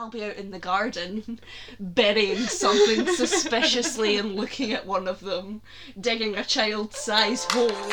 I'll be out in the garden burying something suspiciously and looking at one of them, digging a child-sized hole.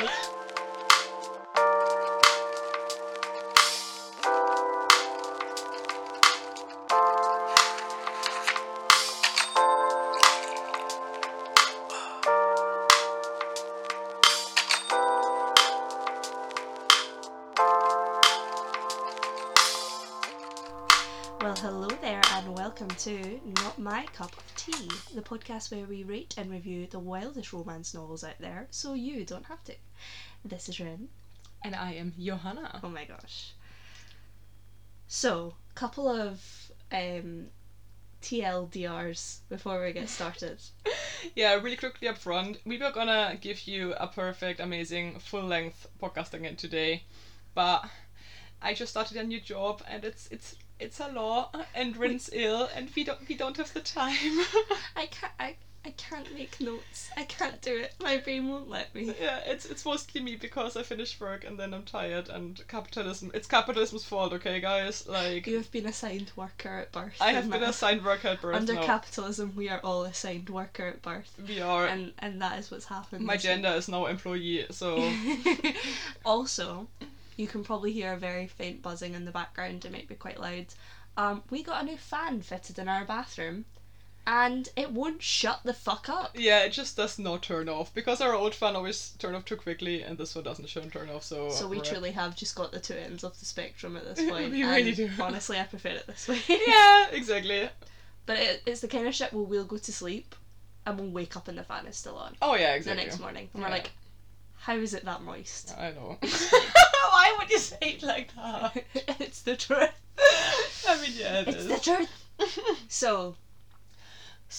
Welcome to Not My Cup of Tea, the podcast where we rate and review the wildest romance novels out there so you don't have to. This is Rin. And I am Johanna. Oh my gosh. So, couple of TLDRs before we get started. Yeah, really quickly up front, we were gonna give you a perfect, amazing, full-length podcast again today, but I just started a new job and it's a lot, and Rin's ill, and we don't have the time. I can't make notes. I can't do it. My brain won't let me. Yeah, it's mostly me because I finish work and then I'm tired. And capitalism. It's capitalism's fault, okay, guys? Like, you have been assigned worker at birth. I have been assigned worker at birth. Under capitalism, we are all assigned worker at birth. We are, and that is what's happened. My gender is now employee. So also. You can probably hear a very faint buzzing in the background, it might be quite loud. We got a new fan fitted in our bathroom, and it won't shut the fuck up. Yeah, it just does not turn off, because our old fan always turned off too quickly, and this one doesn't turn off, so we truly have just got the two ends of the spectrum at this point. We really do. Honestly, I prefer it this way. Yeah, exactly. But it's the kind of shit where we'll go to sleep, and we'll wake up and the fan is still on. Oh yeah, exactly. The next morning, and we're like, how is it that moist? I know. Why would you say it like that? It's the truth. I mean, yeah, it's the truth. So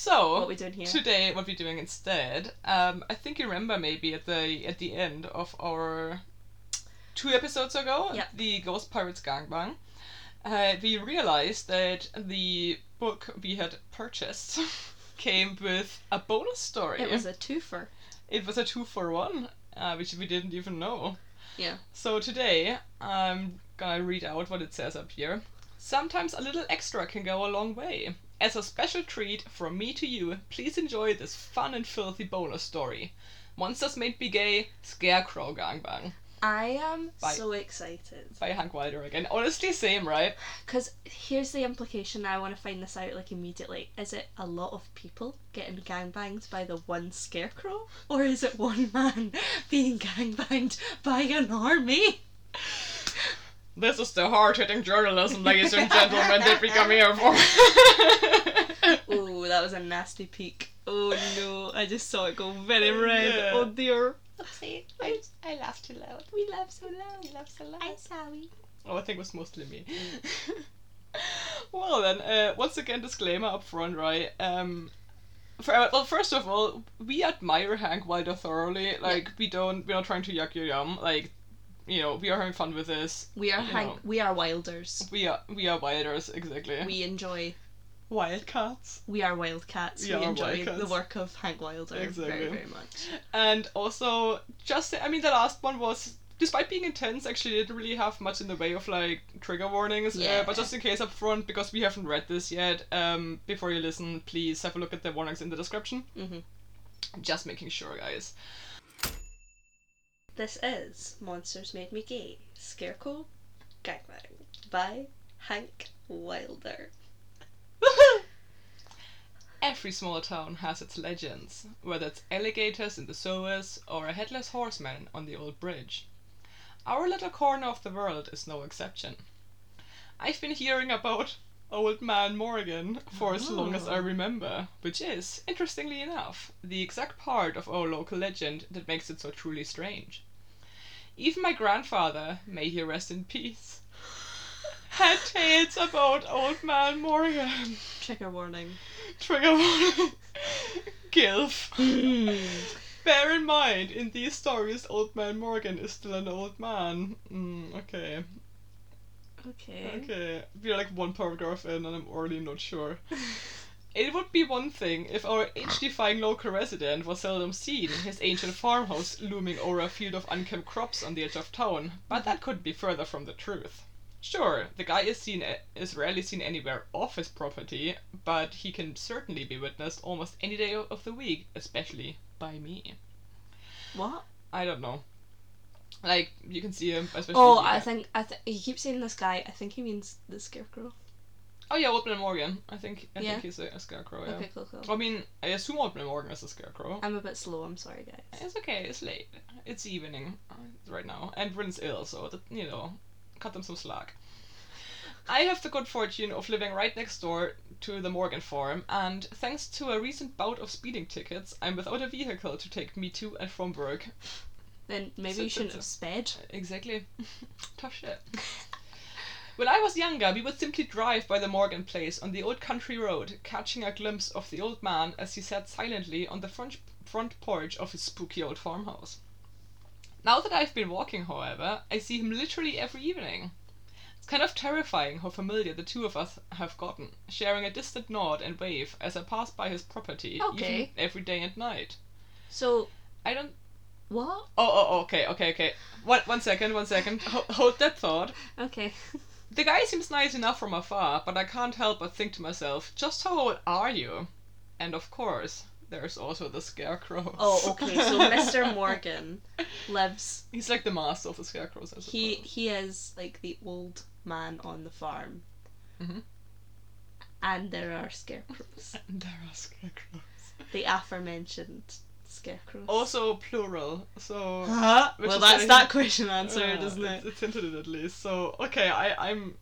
what are we doing here? Today, what we're doing instead, I think you remember maybe at the end of our 2 episodes ago, yep, the Ghost Pirates Gangbang, we realized that the book we had purchased came with a bonus story. It was a 2-for. It was a 2-for-1. Which we didn't even know. Yeah. So today, I'm gonna read out what it says up here. Sometimes a little extra can go a long way. As a special treat from me to you, please enjoy this fun and filthy bonus story. Monsters Made Be Gay, Scarecrow Gangbang. I am so excited. By Hank Wilder again. Honestly, same, right? Because here's the implication, I want to find this out like immediately. Is it a lot of people getting gangbanged by the one scarecrow? Or is it one man being gangbanged by an army? This is the hard-hitting journalism, ladies and gentlemen, that we come here for. Ooh, that was a nasty peek. Oh no, I just saw it go very red. Yeah. Oh dear. See, I laugh too loud. We laugh so loud. I'm sorry. Oh, I think it was mostly me. Well then, once again, disclaimer up front, right? Well, first of all, we admire Hank Wilder thoroughly. Like, we're not trying to yuck your yum. Like, you know, we are having fun with this. We are We are Wilders. We are Wilders, exactly. We enjoy Wildcats. We are Wildcats. We enjoy the work of Hank Wilder very, very much. And also, the last one was, despite being intense, actually didn't really have much in the way of, like, trigger warnings. Yeah. But just in case up front, because we haven't read this yet, before you listen, please have a look at the warnings in the description. Mm-hmm. Just making sure, guys. This is Monsters Made Me Gay, Scarecrow Gangbang by Hank Wilder. Every small town has its legends, whether it's alligators in the sewers or a headless horseman on the old bridge. Our little corner of the world is no exception. I've been hearing about Old Man Morgan for as long as I remember, which is, interestingly enough, the exact part of our local legend that makes it so truly strange. Even my grandfather, may he rest in peace, had tales about Old Man Morgan. Trigger warning. Gilf. Bear in mind, in these stories, Old Man Morgan is still an old man. Okay. We're like one paragraph in and I'm already not sure. It would be one thing if our age-defying local resident was seldom seen, his ancient farmhouse looming over a field of unkempt crops on the edge of town, but that couldn't be further from the truth. Sure, the guy is rarely seen anywhere off his property, but he can certainly be witnessed almost any day of the week, especially by me. What? I don't know. Like, you can see him, especially... Oh, I think... he keeps saying this guy. I think he means the Scarecrow. Oh, yeah, Obadiah Morgan. I think he's a Scarecrow, yeah. Okay, cool. I mean, I assume Obadiah Morgan is a Scarecrow. I'm a bit slow. I'm sorry, guys. It's okay. It's late. It's evening right now. And Bryn's ill, so, you know, cut them some slack. I have the good fortune of living right next door to the Morgan farm, and thanks to a recent bout of speeding tickets, I'm without a vehicle to take me to and from work. Then maybe you shouldn't have sped. Exactly. Tough shit. When I was younger, we would simply drive by the Morgan place on the old country road, catching a glimpse of the old man as he sat silently on the front porch of his spooky old farmhouse. Now that I've been walking, however, I see him literally every evening. It's kind of terrifying how familiar the two of us have gotten, sharing a distant nod and wave as I pass by his property, even every day and night. So... I don't... What? Oh, okay. One second. Hold that thought. Okay. The guy seems nice enough from afar, but I can't help but think to myself, just how old are you? And of course, there's also the Scarecrow. Oh, okay, so Mr. Morgan lives... He's like the master of the Scarecrows, I suppose. He is like the old man on the farm. Mm-hmm. And there are Scarecrows. The aforementioned... Scarecrows. Also plural, so... Huh? Well, that's saying, that question answered, isn't it? It's hinted at least. So, okay, I'm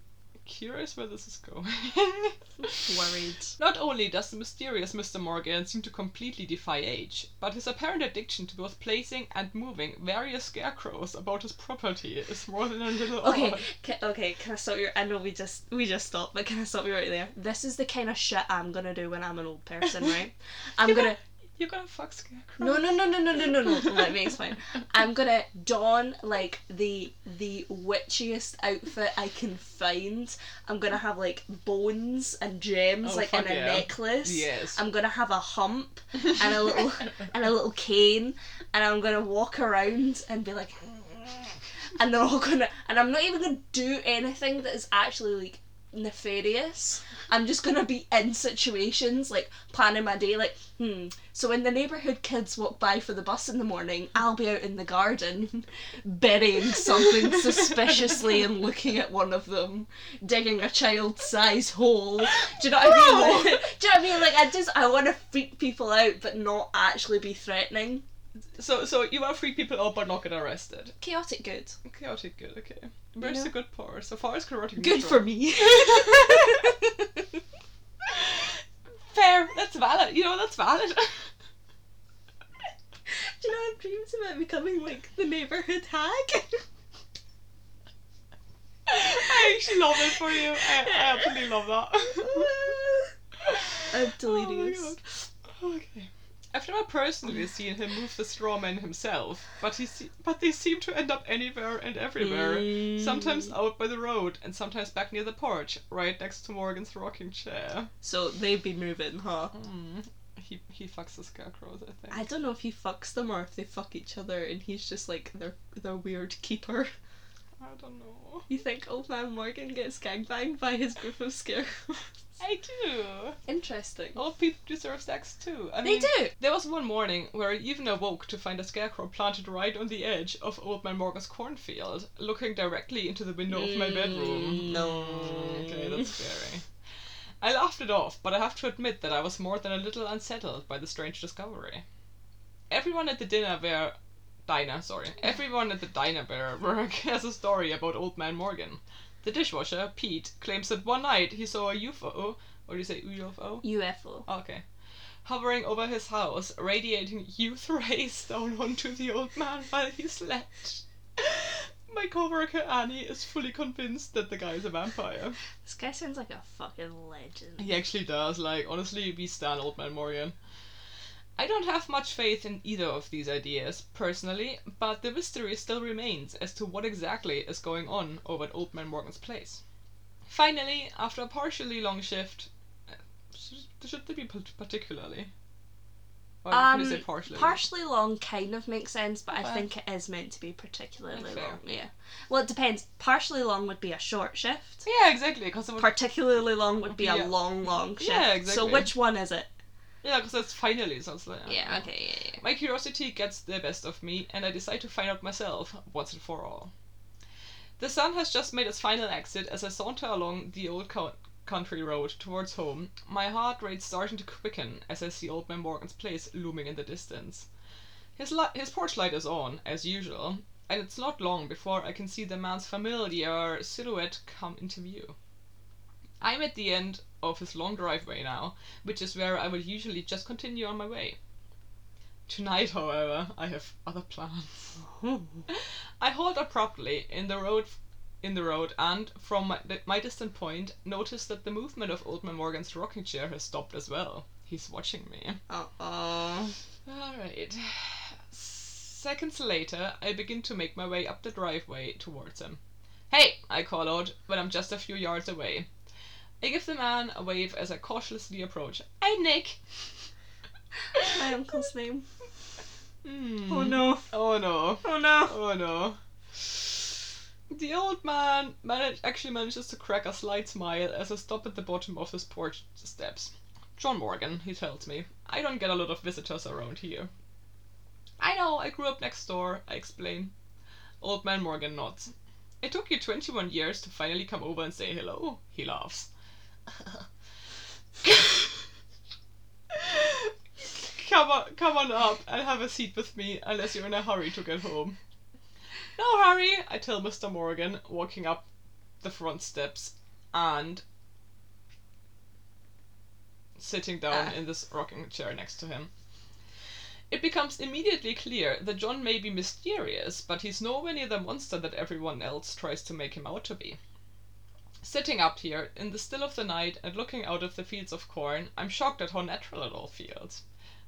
curious where this is going. Worried. Not only does the mysterious Mr. Morgan seem to completely defy age, but his apparent addiction to both placing and moving various scarecrows about his property is more than a little odd. Okay, can I stop you? I know we just stopped, but can I stop you right there? This is the kind of shit I'm gonna do when I'm an old person, right? I'm gonna... You're gonna fuck Scarecrow? No. Let me explain. I'm gonna don, like, the witchiest outfit I can find. I'm gonna have, like, bones and gems, in a necklace. Yes. I'm gonna have a hump and a little cane, and I'm gonna walk around and be like... And they're all gonna... And I'm not even gonna do anything that is actually, like, nefarious. I'm just gonna be in situations, like, planning my day, like, so when the neighbourhood kids walk by for the bus in the morning, I'll be out in the garden burying something suspiciously and looking at one of them, digging a child-size hole. Do you know what I mean? Do you know what I mean? Like, I want to freak people out but not actually be threatening. So you want to freak people out but not get arrested? Chaotic good, okay. Where's the good part? So far as chaotic good for me. Fair, that's valid. That's valid. Do you know I have dreams about becoming like the neighbourhood hag? I actually love it for you. I absolutely love that. I'm delirious. Oh my God. Okay. I've never personally seen him move the straw man himself, but they seem to end up anywhere and everywhere, sometimes out by the road and sometimes back near the porch, right next to Morgan's rocking chair. So they'd be moving, huh? Mm. He fucks the scarecrows, I think. I don't know if he fucks them or if they fuck each other and he's just like their weird keeper. I don't know. You think old man Morgan gets gangbanged by his group of scarecrows? I do. Interesting. Old people deserve sex too. I mean, they do. There was one morning where I even awoke to find a scarecrow planted right on the edge of old man Morgan's cornfield, looking directly into the window of my bedroom. No. Okay, that's scary. I laughed it off, but I have to admit that I was more than a little unsettled by the strange discovery. Everyone at the diner where has a story about old man Morgan. The dishwasher, Pete, claims that one night he saw a UFO, or do you say UFO? UFO. Okay. Hovering over his house, radiating youth rays down onto the old man while he slept. My coworker Annie is fully convinced that the guy is a vampire. This guy sounds like a fucking legend. He actually does. Like, honestly, we stan old man Morgan. I don't have much faith in either of these ideas, personally, but the mystery still remains as to what exactly is going on over at Old Man Morgan's place. Finally, after a particularly long shift... Should there be particularly? Or is it partially long? Partially long kind of makes sense, but I think it is meant to be particularly long. Yeah. Well, it depends. Partially long would be a short shift. Yeah, exactly. Because particularly long would be a long shift. Yeah, exactly. So which one is it? Yeah, because that's finally, so it's like... Yeah, okay, yeah. My curiosity gets the best of me, and I decide to find out myself, once and for all. The sun has just made its final exit as I saunter along the old country road towards home, my heart rate starting to quicken as I see Old Man Morgan's place looming in the distance. His porch light is on, as usual, and it's not long before I can see the man's familiar silhouette come into view. I'm at the end of his long driveway now, which is where I would usually just continue on my way. Tonight, however, I have other plans. I halt abruptly in the road, and from my distant point, notice that the movement of Old Man Morgan's rocking chair has stopped as well. He's watching me. Alright. Seconds later, I begin to make my way up the driveway towards him. "Hey!" I call out when I'm just a few yards away. I give the man a wave as I cautiously approach. "I'm Nick." My uncle's name. Oh no. Oh no. Oh no. Oh no. The old man actually manages to crack a slight smile as I stop at the bottom of his porch steps. "John Morgan," he tells me. "I don't get a lot of visitors around here." "I know, I grew up next door," I explain. Old Man Morgan nods. "It took you 21 years to finally come over and say hello," he laughs. Come on up and have a seat with me, unless you're in a hurry to get home. "No hurry," I tell Mr. Morgan, walking up the front steps and sitting down in this rocking chair next to him. It becomes immediately clear that John may be mysterious, but he's nowhere near the monster that everyone else tries to make him out to be. Sitting up here, in the still of the night, and looking out of the fields of corn, I'm shocked at how natural it all feels.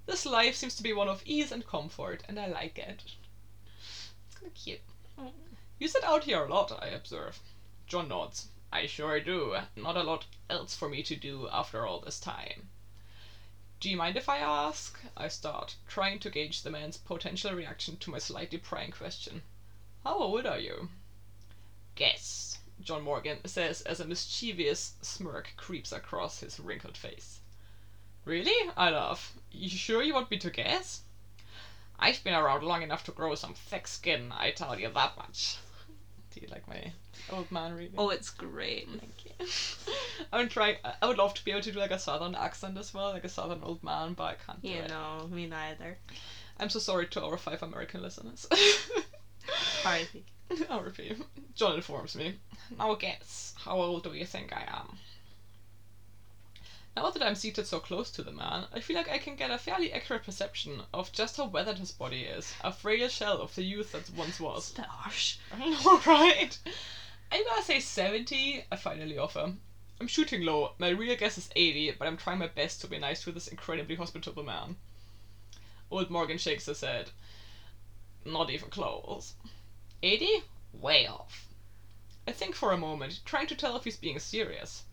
This life seems to be one of ease and comfort, and I like it. It's kind of cute. "You sit out here a lot," I observe. John nods. "I sure do. Not a lot else for me to do after all this time." "Do you mind if I ask?" I start, trying to gauge the man's potential reaction to my slightly prying question. "How old are you?" "Guess," John Morgan says as a mischievous smirk creeps across his wrinkled face. "Really?" I laugh. "You sure you want me to guess?" "I've been around long enough to grow some thick skin, I tell you that much." Do you like my old man reading? Oh, it's great. Thank you. I would love to be able to do like a southern accent as well, like a southern old man, but I can't do it. No, me neither. I'm so sorry to our 5 American listeners. R.I.P. R.I.P. John informs me. "Now guess, how old do you think I am?" Now that I'm seated so close to the man, I feel like I can get a fairly accurate perception of just how weathered his body is, a frail shell of the youth that once was. That's harsh. I know, right? I'm gonna say 70, I finally offer. I'm shooting low, my real guess is 80, but I'm trying my best to be nice to this incredibly hospitable man. Old Morgan shakes his head. "Not even close." 80? Way off. I think for a moment, trying to tell if he's being serious.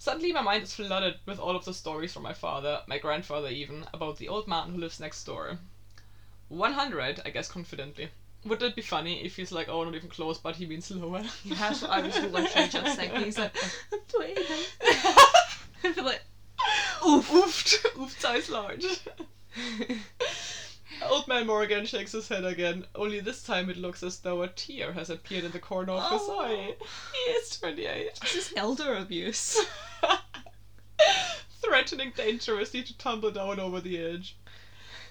Suddenly my mind is flooded with all of the stories from my father, my grandfather even, about the old man who lives next door. 100, I guess confidently. Would it be funny if he's like, "Oh, not even close," but he means lower? Yeah, that's what I was literally just thinking. He's like, "I'm 20." I feel like, oofed size large. Old Man Morgan shakes his head again, only this time it looks as though a tear has appeared in the corner of his eye. He is 28. This is elder abuse. Threatening dangerously to tumble down over the edge.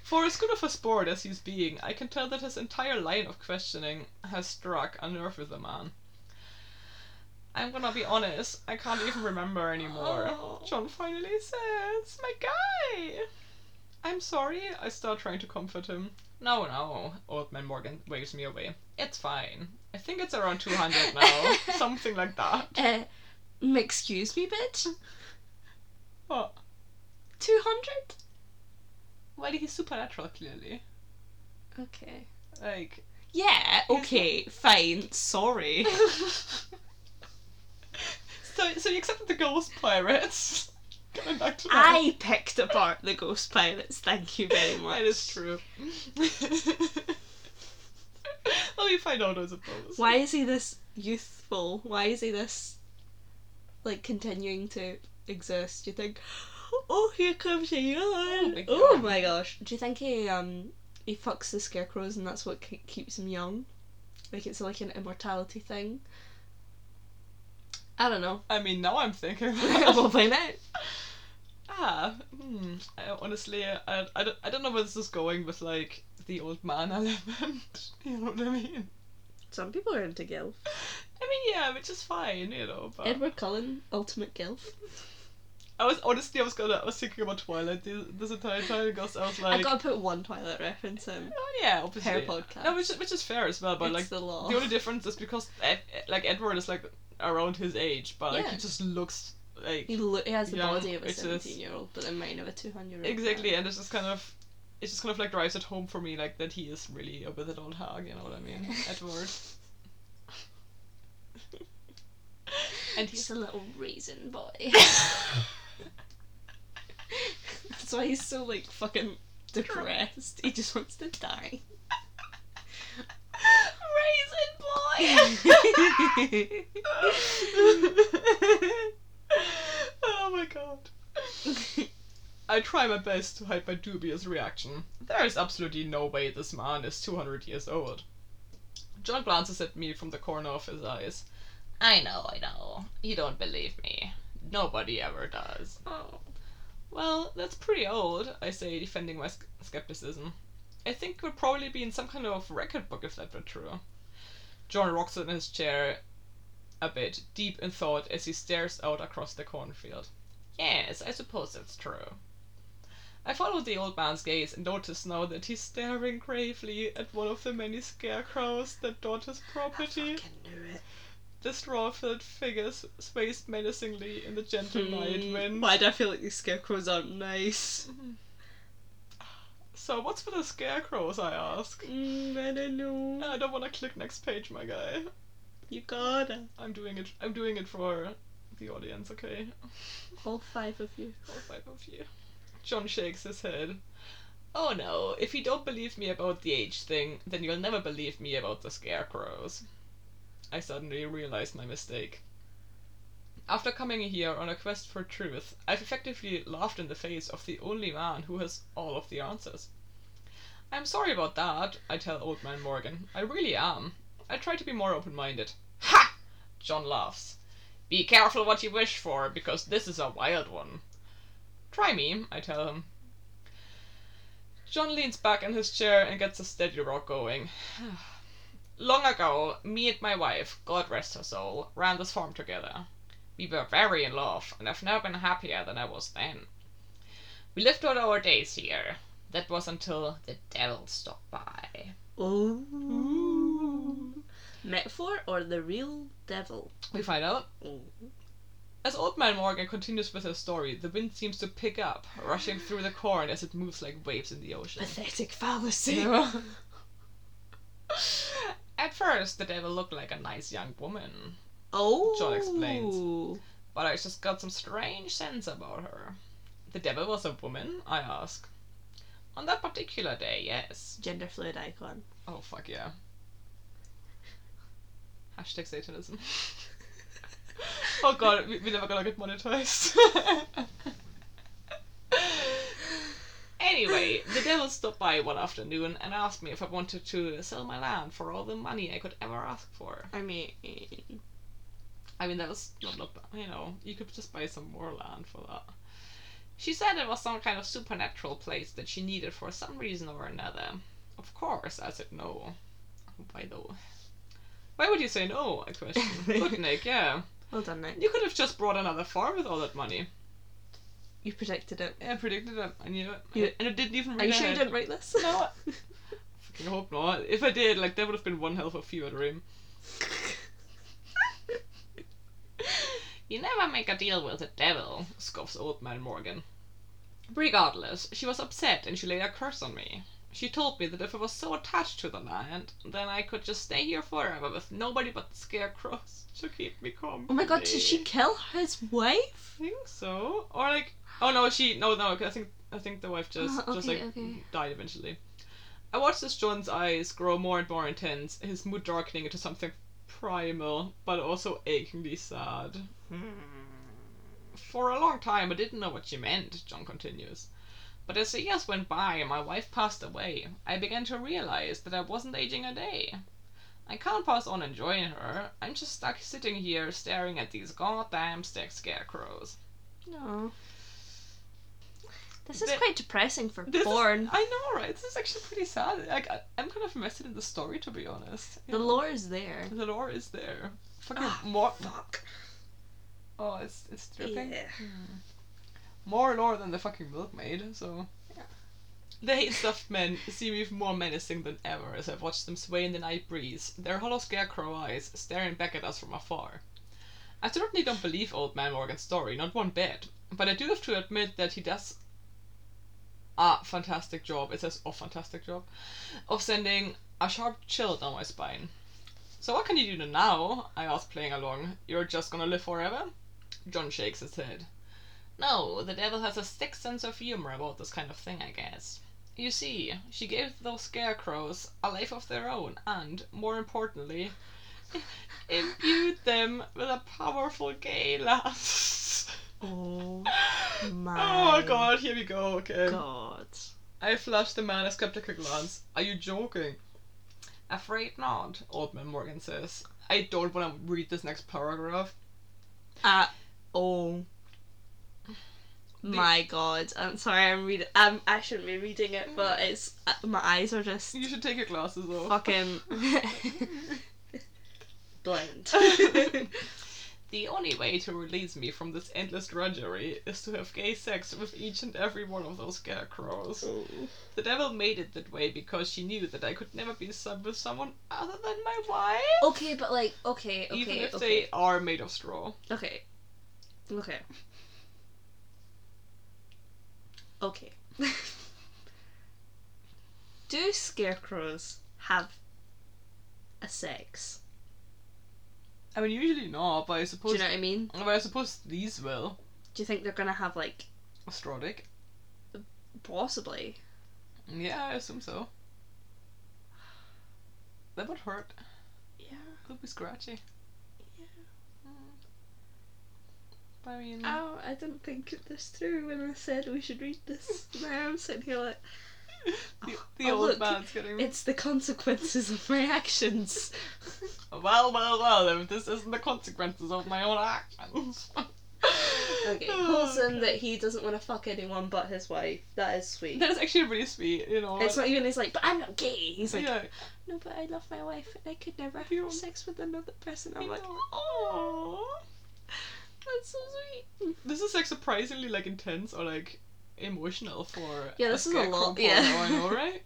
For as good of a sport as he's being, I can tell that his entire line of questioning has struck a nerve with the man. "I'm gonna be honest, I can't even remember anymore," John finally says. "My guy!" "I'm sorry," I start trying to comfort him. No, Old Man Morgan waves me away. "It's fine. I think it's around 200 now." Something like that. Excuse me, bitch? What? 200? Well, he's supernatural, clearly. Okay. Like... Yeah, okay, fine, sorry. So you accepted the Ghost Pirates. Going back to that. I picked apart the Ghost Pirates, thank you very much. That is true. Let me find out, I suppose. Why is he this youthful? Why is he this, like, continuing to exist? Do you think, oh, here comes a yawn. Oh my gosh. Do you think he fucks the scarecrows and that's what keeps him young? Like, it's like an immortality thing? I don't know. I mean, now I'm thinking about it. We'll find out. Honestly, I don't know where this is going with, like, the old man element. You know what I mean? Some people are into GILF. I mean, yeah, which is fine, you know. But... Edward Cullen, ultimate GILF. I was thinking about Twilight this entire time because I was like... I gotta put one Twilight reference in. Oh yeah, obviously. Hair podcast. No, which is fair as well, but it's like the only difference is because like Edward is like around his age, but like he just looks like... He has the body of a 17-year-old, but the mind of a 200-year-old. Exactly, and it just kind of like drives it home for me, like that he is really a withered old hag, you know what I mean? Edward. And he's a little raisin boy. That's why he's so, like, fucking depressed. He just wants to die. Raisin boy! Oh my god. I try my best to hide my dubious reaction. There is absolutely no way this man is 200 years old. John glances at me from the corner of his eyes. I know. You don't believe me. Nobody ever does. Oh. Well, that's pretty old, I say, defending my skepticism. I think it would probably be in some kind of record book if that were true. John rocks in his chair a bit, deep in thought, as he stares out across the cornfield. Yes, I suppose that's true. I follow the old man's gaze and notice now that he's staring gravely at one of the many scarecrows that dot his property. I fucking knew it. The straw-filled figures swayed menacingly in the gentle night wind. Why do I feel like these scarecrows aren't nice? So what's with the scarecrows, I ask? I don't know. I don't want to click next page, my guy. You gotta. I'm doing it for the audience, okay? All five of you. John shakes his head. Oh no, if you don't believe me about the age thing, then you'll never believe me about the scarecrows. I suddenly realized my mistake. After coming here on a quest for truth, I've effectively laughed in the face of the only man who has all of the answers. I'm sorry about that, I tell old man Morgan. I really am. I try to be more open-minded. Ha! John laughs. Be careful what you wish for, because this is a wild one. Try me, I tell him. John leans back in his chair and gets a steady rock going. Long ago, me and my wife, God rest her soul, ran this farm together. We were very in love, and I've never been happier than I was then. We lived out our days here. That was until the devil stopped by. Ooh. Metaphor or the real devil? We find out. Ooh. As old man Morgan continues with his story, the wind seems to pick up, rushing through the corn as it moves like waves in the ocean. Pathetic fallacy. No. At first, the devil looked like a nice young woman. Oh, John explains. But I just got some strange sense about her. The devil was a woman, I ask. On that particular day, yes. Gender fluid icon. Oh, fuck yeah. Hashtag Satanism. Oh god, we're never gonna get monetized. Anyway, the devil stopped by one afternoon and asked me if I wanted to sell my land for all the money I could ever ask for. I mean, that was not bad. You know, you could just buy some more land for that. She said it was some kind of supernatural place that she needed for some reason or another. Of course, I said no. Why though? Why would you say no? I questioned. Look, Nick, yeah. Well done, Nick. You could have just brought another farm with all that money. You predicted it. Yeah, I predicted it. I knew it. And I didn't even read it. Are you sure you didn't write this? No. I fucking hope not. If I did, like, that would have been one hell of a fever dream. You never make a deal with the devil, scoffs old man Morgan. Regardless, she was upset and she laid a curse on me. She told me that if I was so attached to the land, then I could just stay here forever with nobody but the scarecrows to keep me company. Oh my god, did she kill his wife? I think so. Or like... Oh no, I think the wife just died eventually. I watched as John's eyes grow more and more intense, his mood darkening into something primal, but also achingly sad. For a long time, I didn't know what she meant, John continues. But as the years went by and my wife passed away, I began to realize that I wasn't aging a day. I can't pass on enjoying her. I'm just stuck sitting here staring at these goddamn scarecrows. No. This is quite depressing for porn. I know, right? This is actually pretty sad. Like, I'm kind of invested in the story, to be honest. The lore is there. The lore is there. Fucking more. Fuck. Oh, it's dripping. Yeah. More lore than the fucking milkmaid. So. Yeah. The hate-stuffed men seem even more menacing than ever as I've watched them sway in the night breeze. Their hollow scarecrow eyes staring back at us from afar. I certainly don't believe Old Man Morgan's story, not one bit. But I do have to admit that he does. It says a fantastic job of sending a sharp chill down my spine. So what can you do now? I asked, playing along. You're just gonna live forever? John shakes his head. No, the devil has a sick sense of humor about this kind of thing, I guess. You see, she gave those scarecrows a life of their own and, more importantly, imbued them with a powerful gay lust. Oh my! Oh God! Here we go. Okay. God. I flashed the man a skeptical glance. Are you joking? Afraid not. Old Man Morgan says. I don't want to read this next paragraph. My God! I'm sorry. I shouldn't be reading it, but it's my eyes are just. You should take your glasses off. Fucking blind. The only way to release me from this endless drudgery is to have gay sex with each and every one of those scarecrows. Oh. The devil made it that way because she knew that I could never be sub with someone other than my wife. Okay, but like, okay. Even if they are made of straw. Okay. Do scarecrows have a sex? I mean, usually not, but I suppose... Do you know what I mean? But I suppose these will. Do you think they're going to have, like... A straw dick? Possibly. Yeah, I assume so. That would hurt. Yeah. Could be scratchy. Yeah. But I mean... Oh, I didn't think this through when I said we should read this. Now I'm sitting here like... The old man's getting... It's the consequences of my actions. Well, if this isn't the consequences of my own actions. Okay, wholesome that he doesn't want to fuck anyone but his wife. That is sweet. That is actually really sweet, you know. It's not even, he's like, but I'm not gay. He's like, yeah. No, but I love my wife and I could never have sex with another person. I'm like, oh, that's so sweet. This is like surprisingly like intense or like... emotional for this is a lot. I know, right?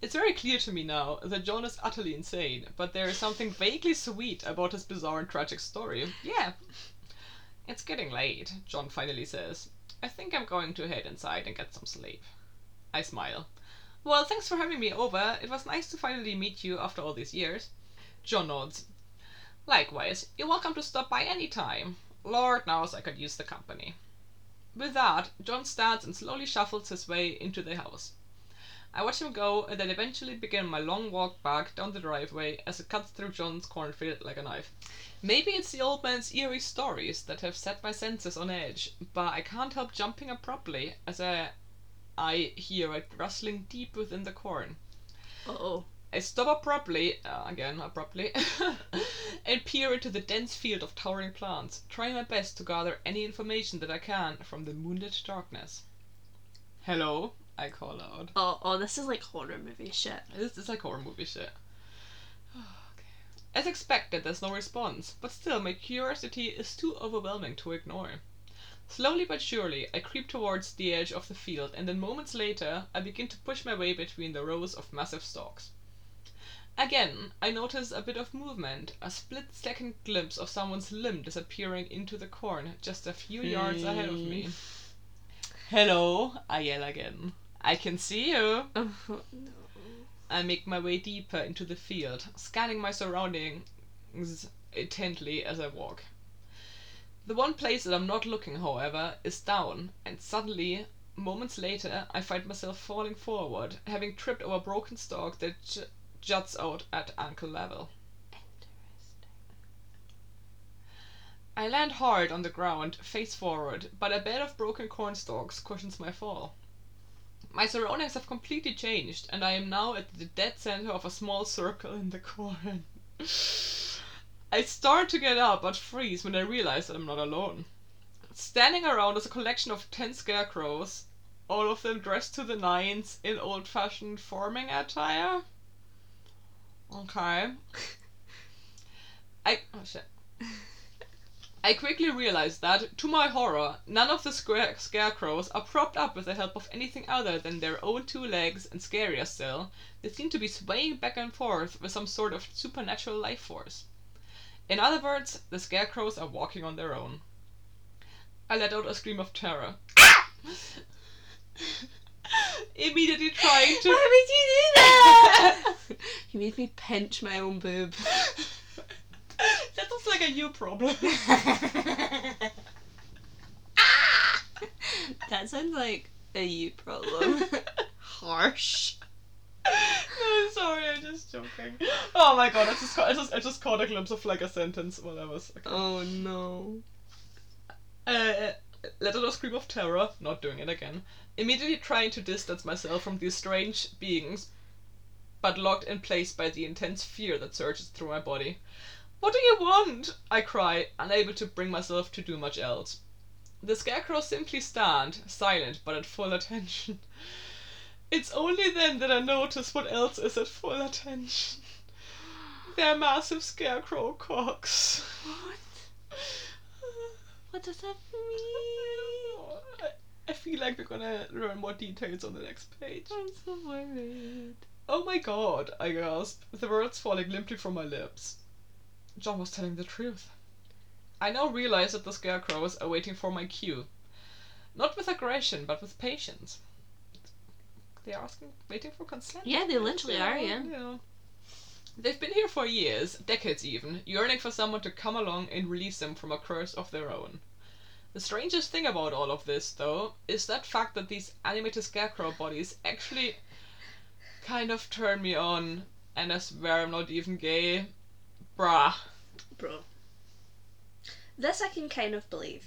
It's very clear to me now that John is utterly insane, but there is something vaguely sweet about his bizarre and tragic story. Yeah. It's getting late, John finally says. I think I'm going to head inside and get some sleep. I smile. Well, thanks for having me over. It was nice to finally meet you after all these years. John nods. Likewise, you're welcome to stop by any time. Lord knows I could use the company. With that, John starts and slowly shuffles his way into the house. I watch him go and then eventually begin my long walk back down the driveway as it cuts through John's cornfield like a knife. Maybe it's the old man's eerie stories that have set my senses on edge, but I can't help jumping up abruptly as I hear it rustling deep within the corn. Uh-oh. I stop abruptly, and peer into the dense field of towering plants, trying my best to gather any information that I can from the moonlit darkness. Hello, I call out. Oh, this is like horror movie shit. This is like horror movie shit. Okay. As expected, there's no response, but still my curiosity is too overwhelming to ignore. Slowly but surely, I creep towards the edge of the field, and then moments later, I begin to push my way between the rows of massive stalks. Again, I notice a bit of movement, a split-second glimpse of someone's limb disappearing into the corn just a few yards ahead of me. Hello, I yell again. I can see you. Oh, no. I make my way deeper into the field, scanning my surroundings intently as I walk. The one place that I'm not looking, however, is down, and suddenly, moments later, I find myself falling forward, having tripped over broken stalk that juts out at ankle level. I land hard on the ground, face forward, but a bed of broken cornstalks cushions my fall. My surroundings have completely changed, and I am now at the dead center of a small circle in the corn. I start to get up, but freeze when I realize that I'm not alone. Standing around is a collection of 10 scarecrows, all of them dressed to the nines in old-fashioned farming attire. Okay. Oh shit. I quickly realized that, to my horror, none of the scarecrows are propped up with the help of anything other than their own two legs, and scarier still, they seem to be swaying back and forth with some sort of supernatural life force. In other words, the scarecrows are walking on their own. I let out a scream of terror. Immediately trying to... Why would you do that? You made me pinch my own boob. That looks like a you problem. That sounds like a you problem. Harsh. No, sorry, I'm just joking. Oh my god, I just caught a glimpse of like a sentence while I was... Okay. Oh no. Let out a scream of terror, not doing it again. Immediately trying to distance myself from these strange beings, but locked in place by the intense fear that surges through my body. What do you want? I cry, unable to bring myself to do much else. The scarecrows simply stand, silent but at full attention. It's only then that I notice what else is at full attention. Their massive scarecrow cocks. What? What does that mean? I feel like we're gonna learn more details on the next page. I'm so worried. Oh my god, I gasped, the words falling limply from my lips. John was telling the truth. I now realize that the scarecrows are waiting for my cue. Not with aggression, but with patience. They're asking, waiting for consent? Yeah, they literally are, yeah. They've been here for years, decades even, yearning for someone to come along and release them from a curse of their own. The strangest thing about all of this, though, is that fact that these animated scarecrow bodies actually kind of turn me on, and I swear I'm not even gay. Bruh. Bro. This I can kind of believe.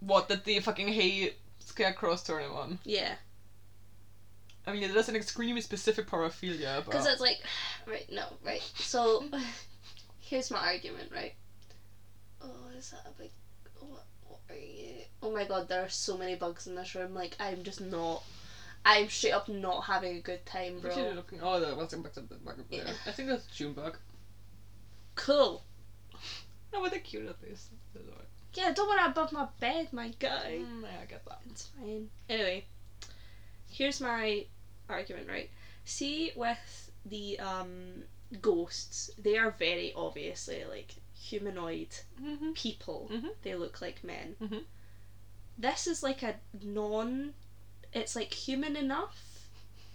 What, that the fucking hay scarecrows turn him on? Yeah. I mean, that's an extremely specific paraphilia, but... Because it's like... Right, no, right. So, here's my argument, right? Oh, is that a big... What are you... Oh my god, there are so many bugs in this room. Like, I'm just not... I'm straight up not having a good time, bro. Oh, that wasn't back up there. Yeah. I think that's June bug. Cool. No, but they're cute at least. Yeah, don't want it above my bed, my guy. Yeah, I get that. It's fine. Anyway, here's my argument, right? See, with the ghosts, they are very obviously like humanoid people. Mm-hmm. They look like men. Mm-hmm. This is like a non... It's like human enough,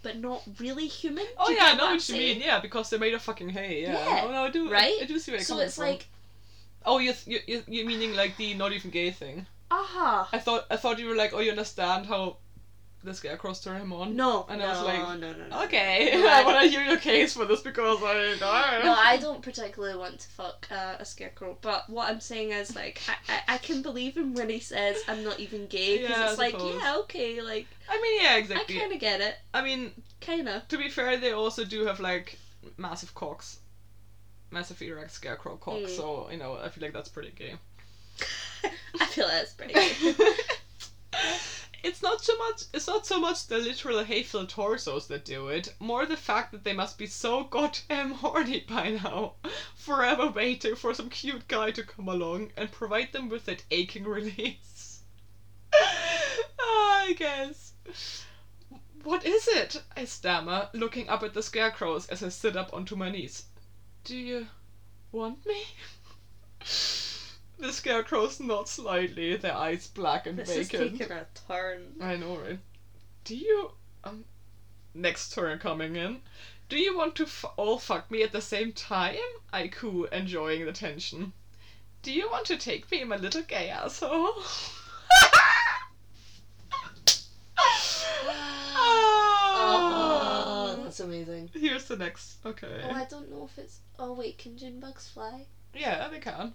but not really human. Oh yeah, I know what you mean. Yeah, because they're made of fucking hay. Yeah. Oh, no, I do. Right. I do see where it comes from. So it's like. Oh, you're meaning like the not even gay thing. Aha. Uh-huh. I thought you were like, oh, you understand how the scarecrows turn him on. No. And I was like, no. Okay, no, I want to hear your case for this because no, I don't particularly want to fuck a scarecrow. But what I'm saying is like, I can believe him when he says I'm not even gay because yeah, it's like, yeah, okay, like. I mean, yeah, exactly. I kind of get it. I mean, kind of. To be fair, they also do have like massive cocks, massive erect scarecrow cocks. Mm. So you know, I feel like that's pretty gay. I feel that's pretty gay. It's not so much the literal hay-filled torsos that do it, more the fact that they must be so goddamn horny by now, forever waiting for some cute guy to come along and provide them with that aching release. I guess. What is it? I stammer, looking up at the scarecrows as I sit up onto my knees. Do you want me? The scarecrows nod slightly, their eyes black and vacant. This is taking a turn. I know, right? Do you... next turn coming in. Do you want to all fuck me at the same time? I coo, enjoying the tension. Do you want to take me, my little gay asshole? Oh, that's amazing. Here's the next. Okay. Oh, I don't know if it's. Oh wait, can gin bugs fly? Yeah, they can.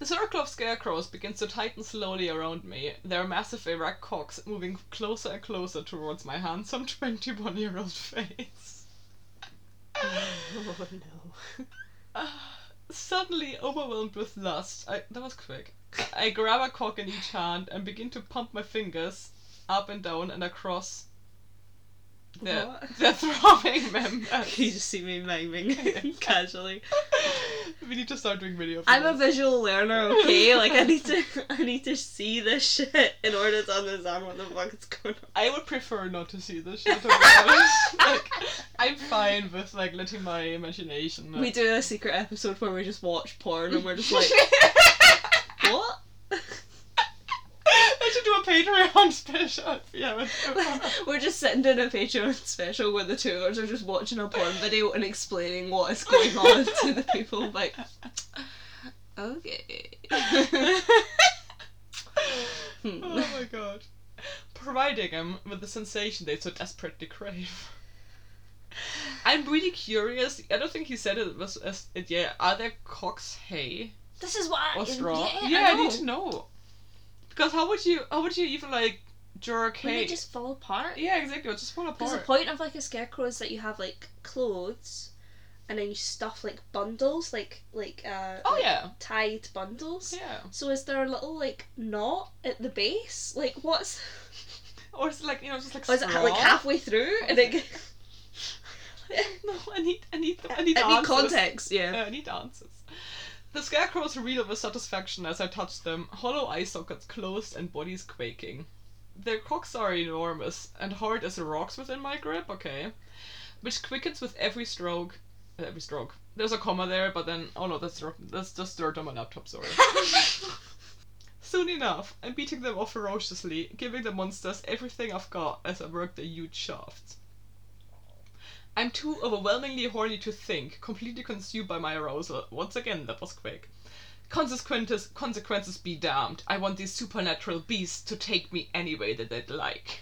The circle of scarecrows begins to tighten slowly around me, their massive erect cocks moving closer and closer towards my handsome 21-year-old face. Oh no. Suddenly overwhelmed with lust, that was quick. I grab a cock in each hand and begin to pump my fingers up and down and across their throbbing members. You just see me miming casually. We need to start doing video. I'm a visual learner, okay? Like I need to see this shit in order to understand what the fuck is going on. I would prefer not to see this shit. Like I'm fine with like letting my imagination. We do a secret episode where we just watch porn and we're just like, what? I should do a Patreon special. Yeah, we're just sitting doing a Patreon special where the two of us are just watching a porn video and explaining what is going on to the people. Like, okay. Oh my god. Providing them with the sensation they so desperately crave. I'm really curious. I don't think he said it was. Yeah, are there cocks hay? This is what. Or straw? Yeah, I need to know. Because how would you even like jerk hay? Would they just fall apart? Yeah, exactly. It'll just fall apart. Because the point of like a scarecrow is that you have like clothes, and then you stuff like bundles, tied bundles. Yeah. So is there a little like knot at the base? Like what's? Or is it like just like? Or is it like halfway through and it? No, I need context. Yeah. I need answers. The scarecrows reel with satisfaction as I touch them, hollow eye sockets closed and bodies quaking. Their cocks are enormous and hard as rocks within my grip, okay, which quickens with every stroke. There's a comma there, but then, oh no, that's just dirt on my laptop, sorry. Soon enough, I'm beating them off ferociously, giving the monsters everything I've got as I work their huge shafts. I'm too overwhelmingly horny to think, completely consumed by my arousal. Once again, that was quick. Consequences be damned. I want these supernatural beasts to take me any way that they'd like.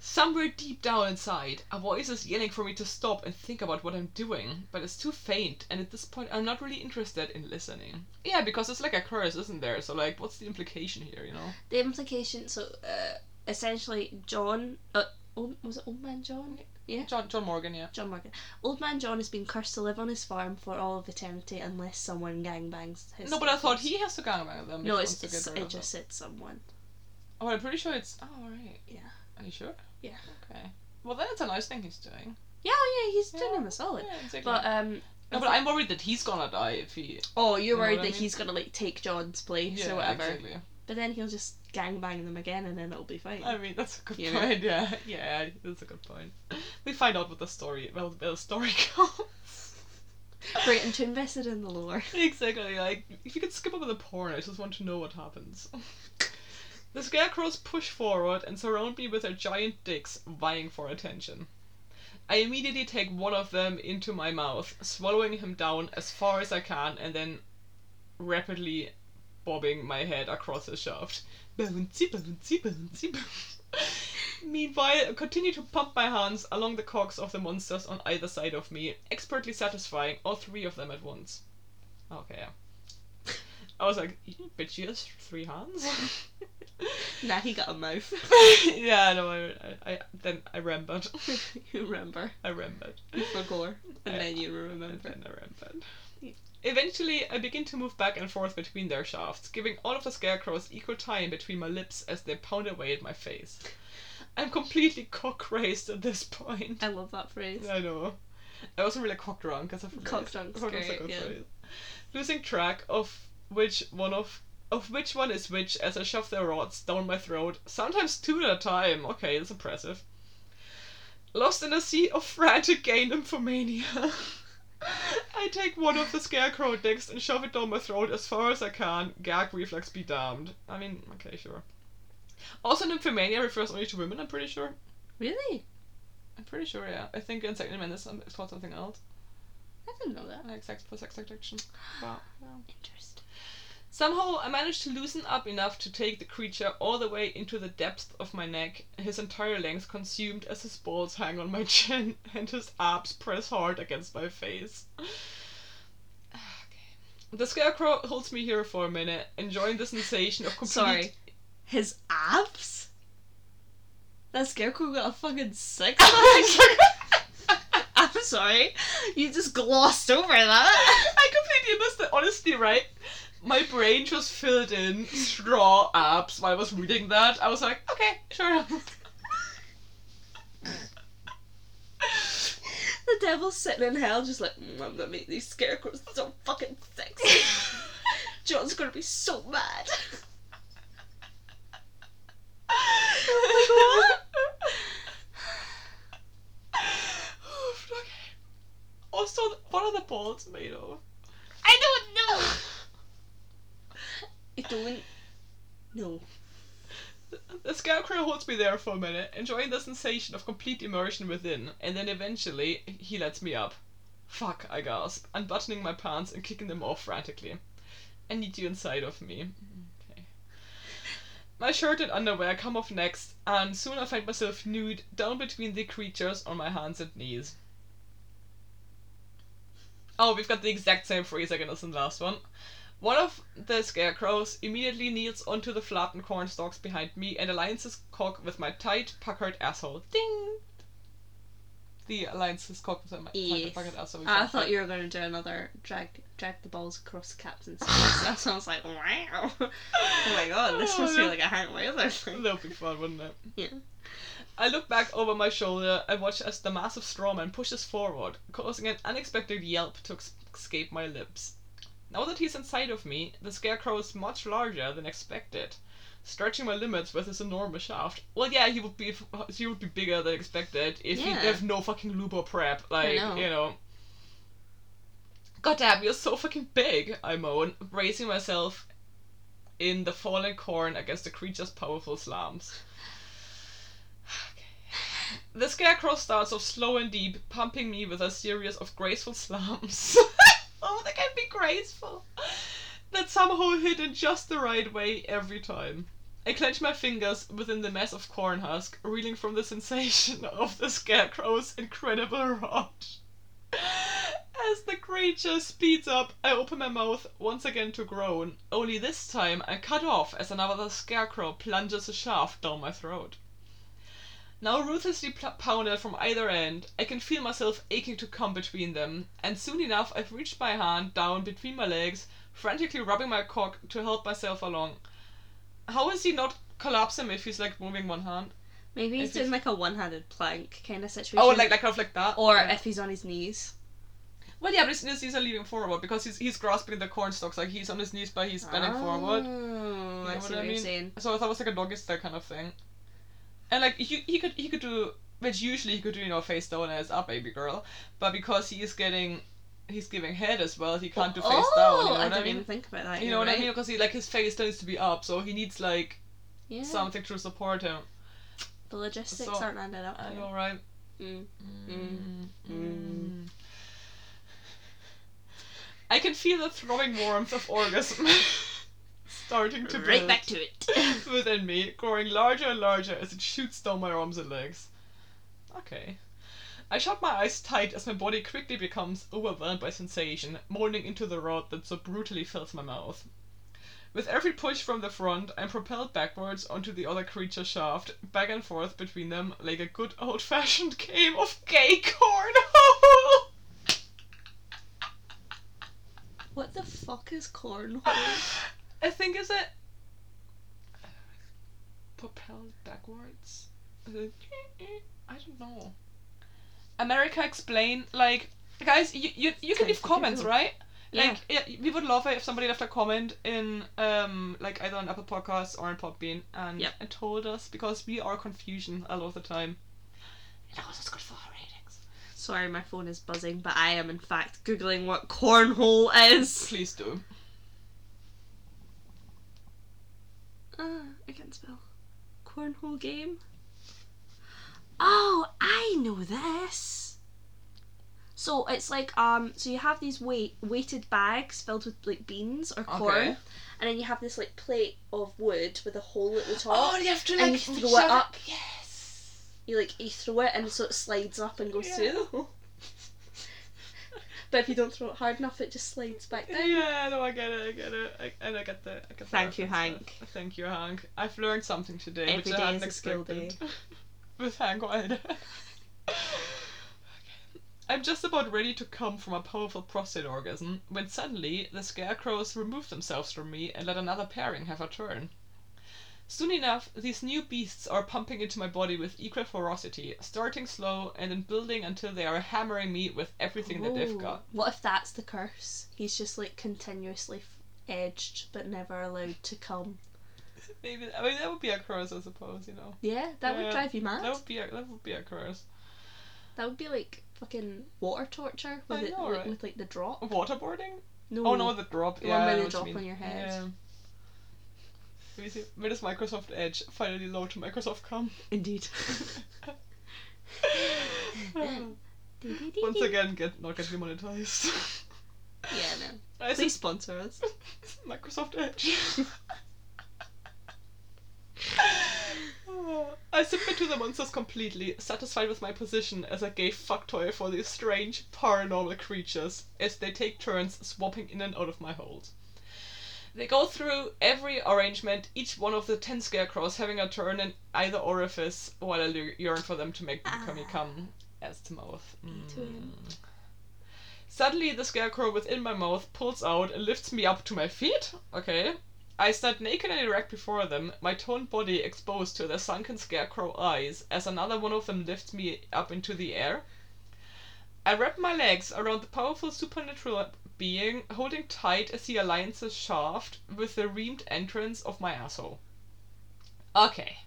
Somewhere deep down inside, a voice is yelling for me to stop and think about what I'm doing, but it's too faint, and at this point I'm not really interested in listening. Yeah, because it's like a curse, isn't there? So, like, what's the implication here, you know? The implication, essentially, was it Old Man John? Yeah. John Morgan, yeah. John Morgan. Old Man John has been cursed to live on his farm for all of eternity unless someone gangbangs his. No, but I thought he has to gangbang them. No, it just said someone. Oh, I'm pretty sure it's. Oh, right. Yeah. Are you sure? Yeah. Okay. Well, then it's a nice thing he's doing. Yeah, yeah, he's doing him a solid. Yeah, exactly. But, No, but I'm worried that he's gonna die if he. Oh, you're worried that he's gonna, like, take John's place or whatever. Exactly. But then he'll just gangbang them again and then it'll be fine. I mean, that's a good point, yeah. Yeah, that's a good point. We find out what the story goes. Great, and to invest it in the lore. Exactly, like, if you could skip over the porn, I just want to know what happens. The scarecrows push forward and surround me with their giant dicks, vying for attention. I immediately take one of them into my mouth, swallowing him down as far as I can and then rapidly bobbing my head across his shaft. Bouncy, bouncy, bouncy, bouncy. Meanwhile, I continue to pump my hands along the cocks of the monsters on either side of me, expertly satisfying all three of them at once. Okay. I was like, bitch, you have three hands? Nah, he got a mouth. Yeah, no, I remembered. You remember. I remembered. You forgot. And then you remembered. And then I remembered. Eventually, I begin to move back and forth between their shafts, giving all of the scarecrows equal time between my lips as they pound away at my face. I'm completely cock-crazed at this point. I love that phrase. I know. I wasn't really cock-drunk as a phrase. Cock-drunk's great, yeah. Phrase. Losing track of which one is which as I shove their rods down my throat, sometimes two at a time. Okay, that's impressive. Lost in a sea of frantic gay nymphomania. I take one of the scarecrow dicks and shove it down my throat as far as I can. Gag reflex be damned. I mean, okay, sure. Also, nymphomania refers only to women, I'm pretty sure. Really? I'm pretty sure, yeah. I think in Second Amendment it's called something else. I didn't know that. Like sex for sex addiction. Wow. Interesting. Somehow I managed to loosen up enough to take the creature all the way into the depths of my neck, his entire length consumed as his balls hang on my chin and his abs press hard against my face. Okay. The scarecrow holds me here for a minute, enjoying the sensation of complete... Sorry. His abs? That scarecrow got a fucking sex pack? I'm sorry. You just glossed over that. I completely missed it. Honestly, right? My brain just filled in straw abs while I was reading that. I was like, okay, sure. The devil's sitting in hell just like, I'm gonna make these scarecrows so fucking sexy. John's gonna be so mad. Like, what? Okay. Also, what are the balls made of? I don't know! I don't know. The scarecrow holds me there for a minute, enjoying the sensation of complete immersion within, and then eventually he lets me up. Fuck, I gasp, unbuttoning my pants and kicking them off frantically. I need you inside of me. Okay. My shirt and underwear come off next, and soon I find myself nude, down between the creatures on my hands and knees. Oh, we've got the exact same phrase again as in the last one. One of the scarecrows immediately kneels onto the flattened corn stalks behind me and aligns his cock with my tight, puckered asshole. Ding! The aligns his cock with my tight, puckered asshole. I thought you were going to do another drag the balls across the caps and stuff. That sounds like, wow. Oh my god, this must be like a Hank Wilder thing. That would be fun, wouldn't it? Yeah. I look back over my shoulder and watch as the massive straw man pushes forward, causing an unexpected yelp to escape my lips. Now that he's inside of me, the scarecrow is much larger than expected, stretching my limits with his enormous shaft. Well, yeah, he would be bigger than expected if he'd have no fucking lube or prep. Like, you know. Goddamn, you're so fucking big, I moan, bracing myself in the fallen corn against the creature's powerful slams. Okay. The scarecrow starts off slow and deep, pumping me with a series of graceful slams. Oh, they can be graceful. That somehow hit in just the right way every time. I clench my fingers within the mess of corn husk, reeling from the sensation of the scarecrow's incredible rush. As the creature speeds up, I open my mouth once again to groan, only this time I'm cut off as another scarecrow plunges a shaft down my throat. Now ruthlessly pounded from either end, I can feel myself aching to come between them, and soon enough I've reached my hand down between my legs, frantically rubbing my cock to help myself along. How is he not collapsing if he's like moving one hand? Maybe he's doing like a one-handed plank kind of situation. Oh, like kind of like that? Or if he's on his knees. Well, yeah, but his knees are leaning forward because he's grasping the cornstalks, like he's on his knees but he's bending forward. You know I see what I mean? You're saying. So that was like a doggy style kind of thing. And like he could do, which usually he could do, you know, face down and ass up, baby girl. But because he's giving head as well, he can't do face down. You know what I didn't even think about that. You know what I mean? Because he like his face tends to be up, so he needs like something to support him. The logistics aren't ended up. I know, right? I can feel the throbbing warmth of orgasm. Starting to build back to it within me, growing larger and larger as it shoots down my arms and legs. Okay. I shut my eyes tight as my body quickly becomes overwhelmed by sensation, molding into the rod that so brutally fills my mouth. With every push from the front, I'm propelled backwards onto the other creature's shaft, back and forth between them like a good old-fashioned game of gay cornhole. What the fuck is cornhole? I think is it propelled backwards? Is it? I don't know. America Explain, like guys, you can leave comments, right? Like we would love it if somebody left a comment in like either on Apple Podcasts or on Podbean and told us, because we are confusion a lot of the time. And also it's good for our ratings. Sorry, my phone is buzzing, but I am in fact googling what cornhole is. Please do. I can't spell. Cornhole game? Oh, I know this! So it's like, so you have these weighted bags filled with like beans or corn, and then you have this like plate of wood with a hole at the top. Oh, you have to like, and you throw it up. Yes. You throw it and so it slides up and goes through. But if you don't throw it hard enough, it just slides back down. Yeah, no, I get it. I get the Thank you, Hank. There. Thank you, Hank. I've learned something today, Every which I hadn't expected. With Hank Wilder. I'm just about ready to come from a powerful prostate orgasm when suddenly the scarecrows remove themselves from me and let another pairing have a turn. Soon enough, these new beasts are pumping into my body with equal ferocity, starting slow and then building until they are hammering me with everything that they've got. What if that's the curse? He's just like continuously edged but never allowed to come. Maybe, I mean, that would be a curse, I suppose, you know. Yeah, that would drive you mad. That would be a curse. That would be like fucking water torture with like the drop. Waterboarding? No. Oh no, the drop. The one where they drop on your head. Yeah. Where does Microsoft Edge finally load to Microsoft come? Indeed. Once again, not get demonetized. Yeah, no. Please sponsor us. Microsoft Edge. I submit to the monsters completely, satisfied with my position as a gay fuck toy for these strange, paranormal creatures as they take turns swapping in and out of my hold. They go through every arrangement, each one of the 10 scarecrows having a turn in either orifice while I yearn for them to make me come as to mouth. Suddenly the scarecrow within my mouth pulls out and lifts me up to my feet. Okay. I stand naked and erect before them, my toned body exposed to their sunken scarecrow eyes as another one of them lifts me up into the air. I wrap my legs around the powerful supernatural being, holding tight as he aligns his shaft with the reamed entrance of my asshole. Okay.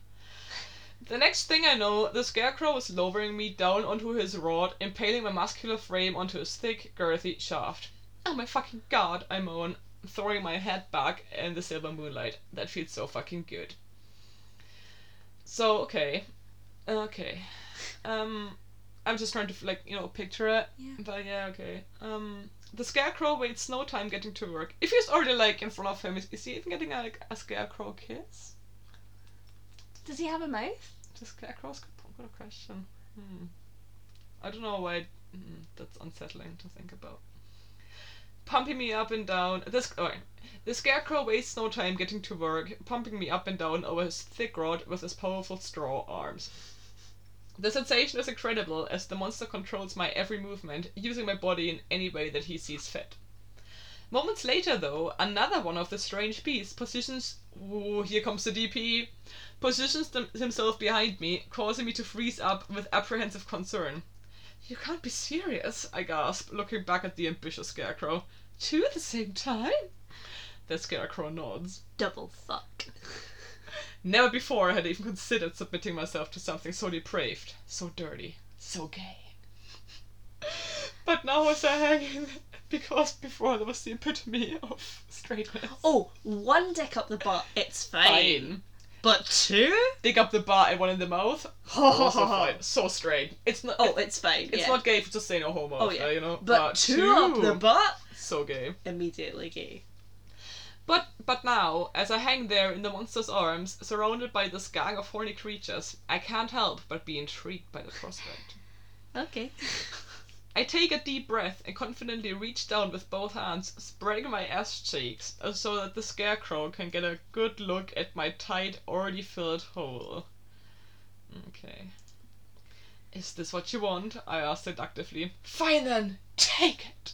The next thing I know, the scarecrow is lowering me down onto his rod, impaling my muscular frame onto his thick, girthy shaft. Oh my fucking god, I moan, throwing my head back in the silver moonlight. That feels so fucking good. So, okay. I'm just trying to, picture it. Yeah. But, yeah, okay. The scarecrow waits no time getting to work. If he's already, in front of him, is he even getting, a scarecrow kiss? Does he have a mouth? The scarecrow's got a question. I don't know why... that's unsettling to think about. Pumping me up and down... The scarecrow wastes no time getting to work, pumping me up and down over his thick rod with his powerful straw arms. The sensation is incredible as the monster controls my every movement, using my body in any way that he sees fit. Moments later, though, another one of the strange beasts positions... Ooh, here comes the DP. Positions himself behind me, causing me to freeze up with apprehensive concern. You can't be serious, I gasp, looking back at the ambitious scarecrow. 2 at the same time? The scarecrow nods. Double fuck. Never before had I even considered submitting myself to something so depraved, so dirty, so gay. But now as I hang, because before there was the epitome of straightness. Oh, 1 dick up the butt, it's fine. But 2? Dick up the butt and 1 in the mouth? Also fine. So straight. It's not. Oh, it's fine. It's not gay if you just say no homo. Oh, yeah. You know. But 2 up the butt? So gay. Immediately gay. But now, as I hang there in the monster's arms, surrounded by this gang of horny creatures, I can't help but be intrigued by the prospect. Okay. I take a deep breath and confidently reach down with both hands, spreading my ass cheeks so that the scarecrow can get a good look at my tight, already filled hole. Okay. Is this what you want? I ask seductively. Fine then, take it!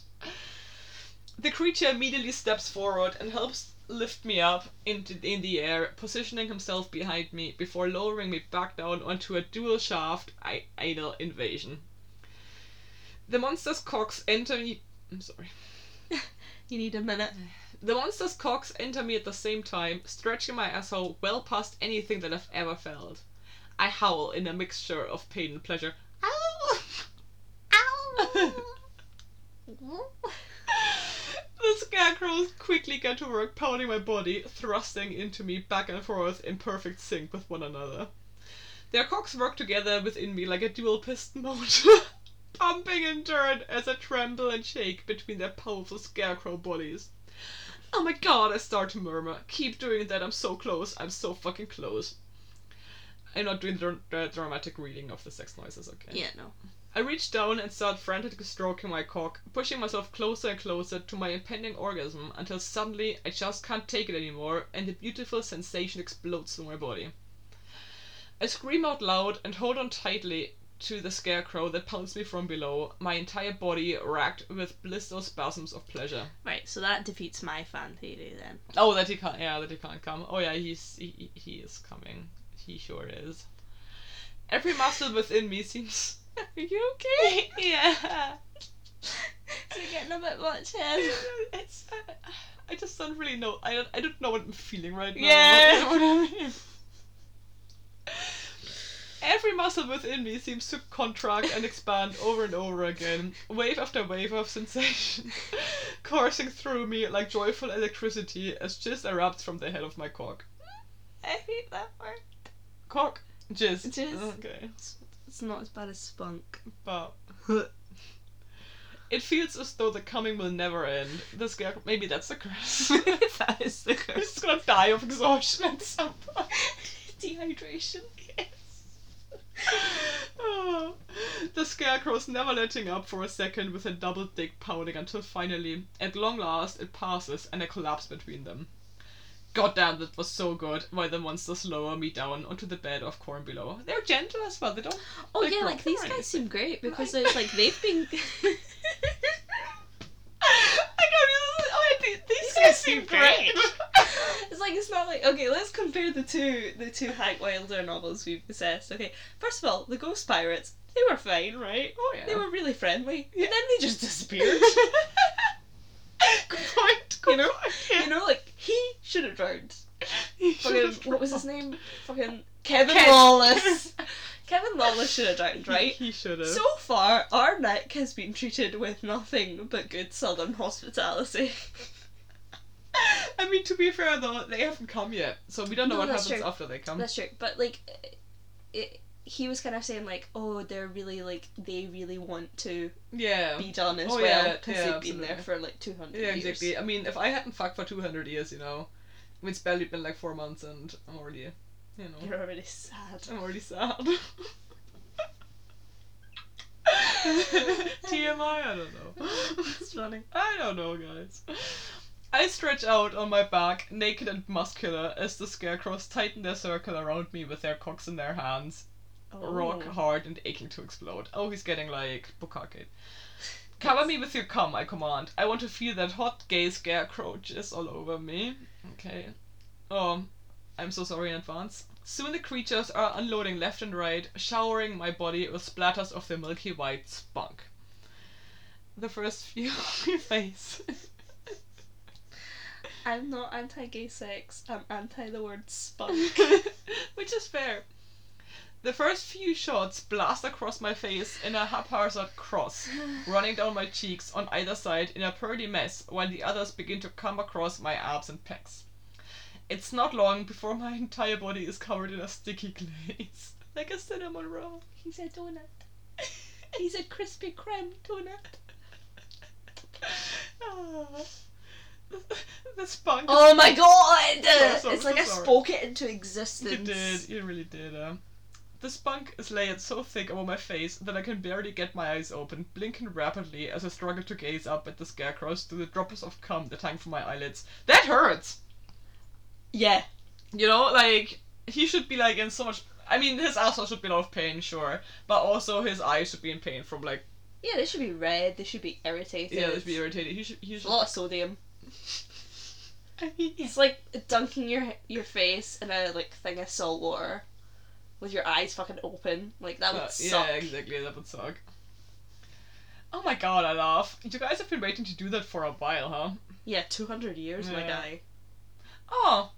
The creature immediately steps forward and helps lift me up in the air, positioning himself behind me before lowering me back down onto a dual-shaft anal invasion. The monster's cocks enter me... I'm sorry. You need a minute. The monster's cocks enter me at the same time, stretching my asshole well past anything that I've ever felt. I howl in a mixture of pain and pleasure. Ow! Ow! The scarecrows quickly get to work pounding my body, thrusting into me back and forth in perfect sync with one another. Their cocks work together within me like a dual piston motor, pumping in turn as I tremble and shake between their powerful scarecrow bodies. Oh my god, I start to murmur. Keep doing that, I'm so close, I'm so fucking close. I'm not doing the dramatic reading of the sex noises, okay? Yeah, no. I reach down and start frantically stroking my cock, pushing myself closer and closer to my impending orgasm until suddenly I just can't take it anymore and the beautiful sensation explodes through my body. I scream out loud and hold on tightly to the scarecrow that pounds me from below, my entire body racked with blissful spasms of pleasure. Right, so that defeats my fan theory then. Oh, that he can't, yeah, that he can't come. Oh yeah, he is coming. He sure is. Every muscle within me seems... Are you okay? Yeah. It's getting a bit much here. It's, I just don't really know. I don't know what I'm feeling right now. Yeah. What I mean. Every muscle within me seems to contract and expand over and over again, wave after wave of sensation, coursing through me like joyful electricity as jizz erupts from the head of my cock. I hate that word. Cock. Jizz. Jizz. Okay. It's not as bad as spunk. But it feels as though the coming will never end. The scarecrow, maybe that's the curse. That is the curse. He's gonna die of exhaustion at some point. Dehydration. Yes. Oh. The scarecrow's never letting up for a second with a double dick pounding until finally, at long last, it passes and I collapse between them. God damn, that was so good. Why the monsters lower me down onto the bed of corn below. They're gentle as well. They don't. Oh like, yeah, like these guys anything. Seem great because there's like they've been. I don't even. Oh, these guys seem great. It's like it's not like okay. Let's compare the two Hank Wilder novels we've assessed. Okay, first of all, the Ghost Pirates. They were fine, right? Oh yeah. They were really friendly, yeah. And then they just disappeared. Good point. Good point. Yeah. You know, like he should have drowned. Fucking, what was his name? Fucking Kevin Lawless. Kevin Lawless should have drowned, right? He should have. So far, our Nick has been treated with nothing but good southern hospitality. I mean, to be fair though, they haven't come yet, so we don't know what happens true. After they come. That's true, but like, he was kind of saying like, oh, they're really like they really want to be done as well because they've absolutely. Been there for like 200 years. Yeah, exactly. Years. I mean, if I hadn't fucked for 200 years, you know, I mean, it's barely been like 4 months, and I'm already, you know, you're already sad. I'm already sad. TMI. I don't know. It's funny. I don't know, guys. I stretch out on my back, naked and muscular, as the scarecrows tighten their circle around me with their cocks in their hands. Oh. Rock hard and aching to explode. Oh, he's getting like bukkake. Cover me with your cum, I command. I want to feel that hot gay scarecrow jizz all over me. Okay. Oh, I'm so sorry in advance. Soon the creatures are unloading left and right, showering my body with splatters of their milky white spunk. The first few on my face. I'm not anti-gay sex, I'm anti the word spunk. Which is fair. The first few shots blast across my face in a haphazard cross, running down my cheeks on either side in a purdy mess while the others begin to come across my abs and pecs. It's not long before my entire body is covered in a sticky glaze. Like a cinnamon roll. He's a donut. He's a Krispy Kreme donut. Oh. The spunk. Oh my god! Sorry, it's like I spoke it into existence. You did, you really did. The spunk is layered so thick over my face that I can barely get my eyes open, blinking rapidly as I struggle to gaze up at the scarecrows through the droplets of cum that hang from my eyelids. That hurts! Yeah. You know, like, he should be, like, in so much... I mean, his asshole should be in a lot of pain, sure, but also his eyes should be in pain from, like... Yeah, they should be red, they should be irritated. Yeah, they should be irritated. He should... A lot of sodium. I mean, it's like dunking your face in a, like, thing of salt water. With your eyes fucking open. Like, that would suck. Yeah, exactly, that would suck. Oh my god, I laugh. You guys have been waiting to do that for a while, huh? Yeah, 200 years, my guy. Oh,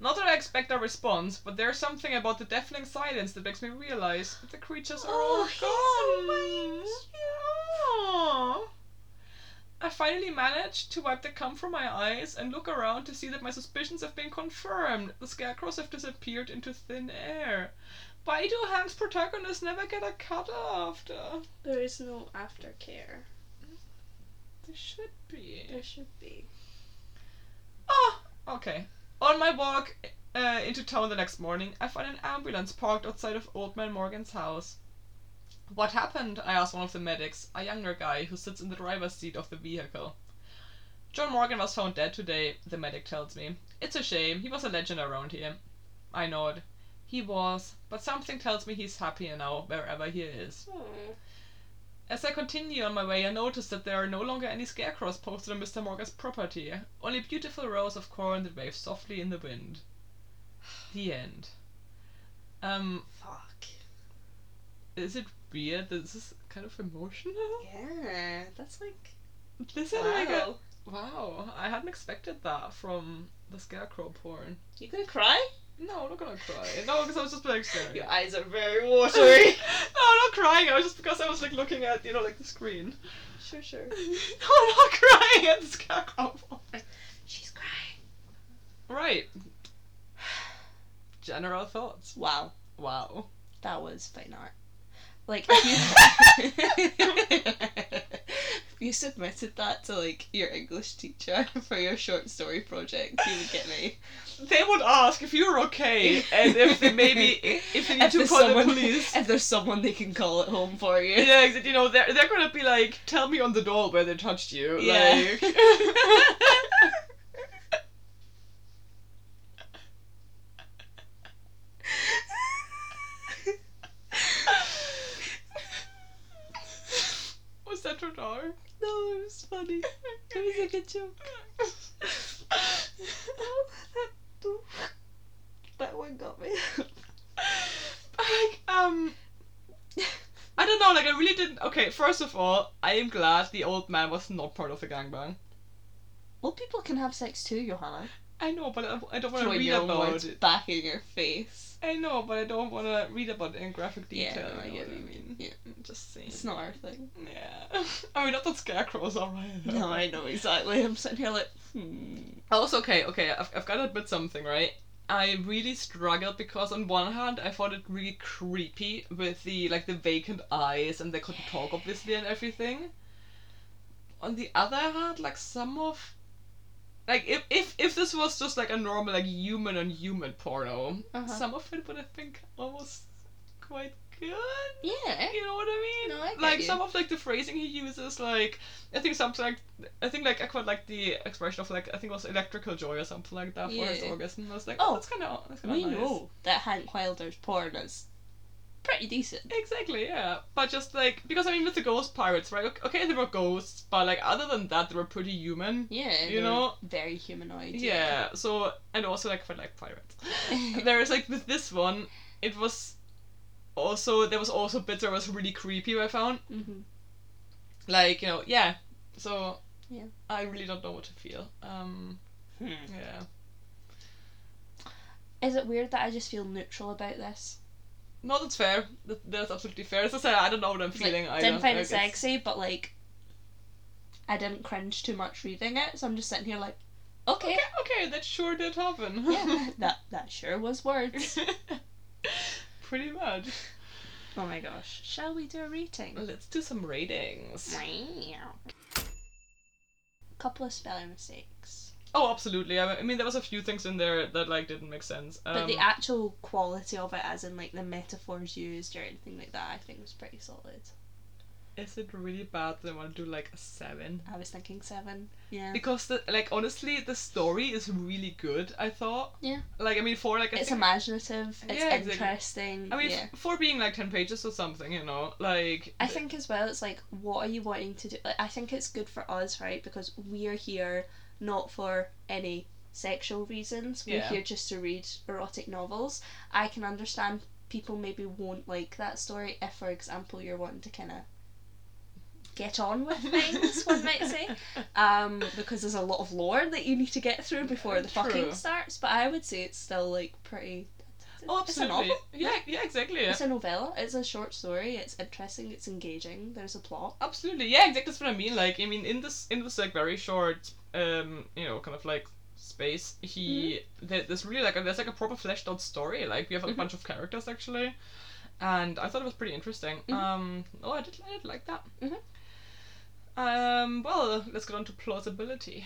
not that I expect a response, but there's something about the deafening silence that makes me realize that the creatures are all gone. So yeah. I finally managed to wipe the cum from my eyes and look around to see that my suspicions have been confirmed. The scarecrows have disappeared into thin air. Why do Hank's protagonists never get a cut after? There is no aftercare. There should be. There should be. Oh, okay. On my walk into town the next morning, I find an ambulance parked outside of Old Man Morgan's house. What happened? I asked one of the medics, a younger guy who sits in the driver's seat of the vehicle. John Morgan was found dead today, the medic tells me. It's a shame. He was a legend around here. I nod. He was, but something tells me he's happier now, wherever he is. Aww. As I continue on my way, I notice that there are no longer any scarecrows posted on Mr. Morgan's property. Only beautiful rows of corn that wave softly in the wind. The end. Fuck. Is it weird that this is kind of emotional? Yeah, that's like... This is wow. Like a... Wow, I hadn't expected that from the scarecrow porn. You gonna cry? No, I'm not gonna cry. No, because I was just like staring. Your eyes are very watery. No, I'm not crying. I was just because I was like looking at, you know, like the screen. Sure, sure. No, I'm not crying at the scarecrow porn. She's crying. Right. General thoughts. Wow. Wow. That was fine art. Like, if you submitted that to, like, your English teacher for your short story project, you would get me. They would ask if you're okay, and if they maybe, if they need to call the police. If there's someone they can call at home for you. Yeah, you know, they're gonna be like, tell me on the doll where they touched you. Yeah. Like... Funny. That was a good joke. That one got me. Like, I don't know, like, I really didn't... Okay, first of all, I am glad the old man was not part of the gangbang. Old people can have sex too, Johanna. I know, but I don't want to read about it. Back in your face. I know, but I don't want to read about it in graphic detail. Yeah, no, I get what you mean. Yeah. Just saying. It's not our thing. Yeah. I mean, not that scarecrows are right. No, I know, exactly. I'm sitting here like, Also, okay, I've got to admit something, right? I really struggled because on one hand, I found it really creepy with the, like, the vacant eyes and they couldn't talk, obviously, and everything. On the other hand, like, some of... Like, if this was just, like, a normal, like, human-on-human porno, some of it would have been almost quite good. Yeah. You know what I mean? No, I get Like, you. Some of, like, the phrasing he uses, like, I think something, like, I quite like the expression of, like, I think it was electrical joy or something like that for his orgasm. I was like, oh, that's kind of nice. We know that Hank Wilder's porn is pretty decent. Exactly, yeah. But just, like, because, I mean, with the Ghost Pirates, right? Okay, they were ghosts, but, like, other than that, they were pretty human. Yeah, you know? Very humanoid. Yeah, so, and also, like, I like pirates. Whereas, like, with this one, it was also, there was also bits that was really creepy, I found. Mm-hmm. Like, you know, yeah. So, yeah. I really don't know what to feel. Yeah. Is it weird that I just feel neutral about this? No, that's fair. That's absolutely fair. As I said, I don't know what I'm feeling. Like, I didn't find it sexy, but, like, I didn't cringe too much reading it, so I'm just sitting here like, okay, that sure did happen. Yeah, that sure was words. Pretty much. Oh my gosh. Shall we do a rating? Let's do some ratings. Couple of spelling mistakes. Oh, absolutely. I mean, there was a few things in there that, like, didn't make sense. But the actual quality of it, as in, like, the metaphors used or anything like that, I think was pretty solid. Is it really bad that I want to do, like, a 7? I was thinking 7, yeah. Because, honestly, the story is really good, I thought. Yeah. Like, I mean, for, like... It's imaginative, it's interesting. Exactly. I mean, for being, like, 10 pages or something, you know, like... I think as well, it's, like, what are you wanting to do? Like, I think it's good for us, right? Because we're here... not for any sexual reasons. We're here just to read erotic novels. I can understand people maybe won't like that story if, for example, you're wanting to kind of get on with things, one might say, because there's a lot of lore that you need to get through before the fucking starts, but I would say it's still, like, pretty... Oh, absolutely. It's a novel. Yeah, exactly. Yeah. It's a novella. It's a short story. It's interesting. It's engaging. There's a plot. Absolutely. Yeah, exactly. That's what I mean. Like, I mean, in this like very short, you know, kind of like space, there's really like there's like a proper fleshed out story. Like we have a bunch of characters actually, and I thought it was pretty interesting. I did like that. Well, let's get on to plausibility.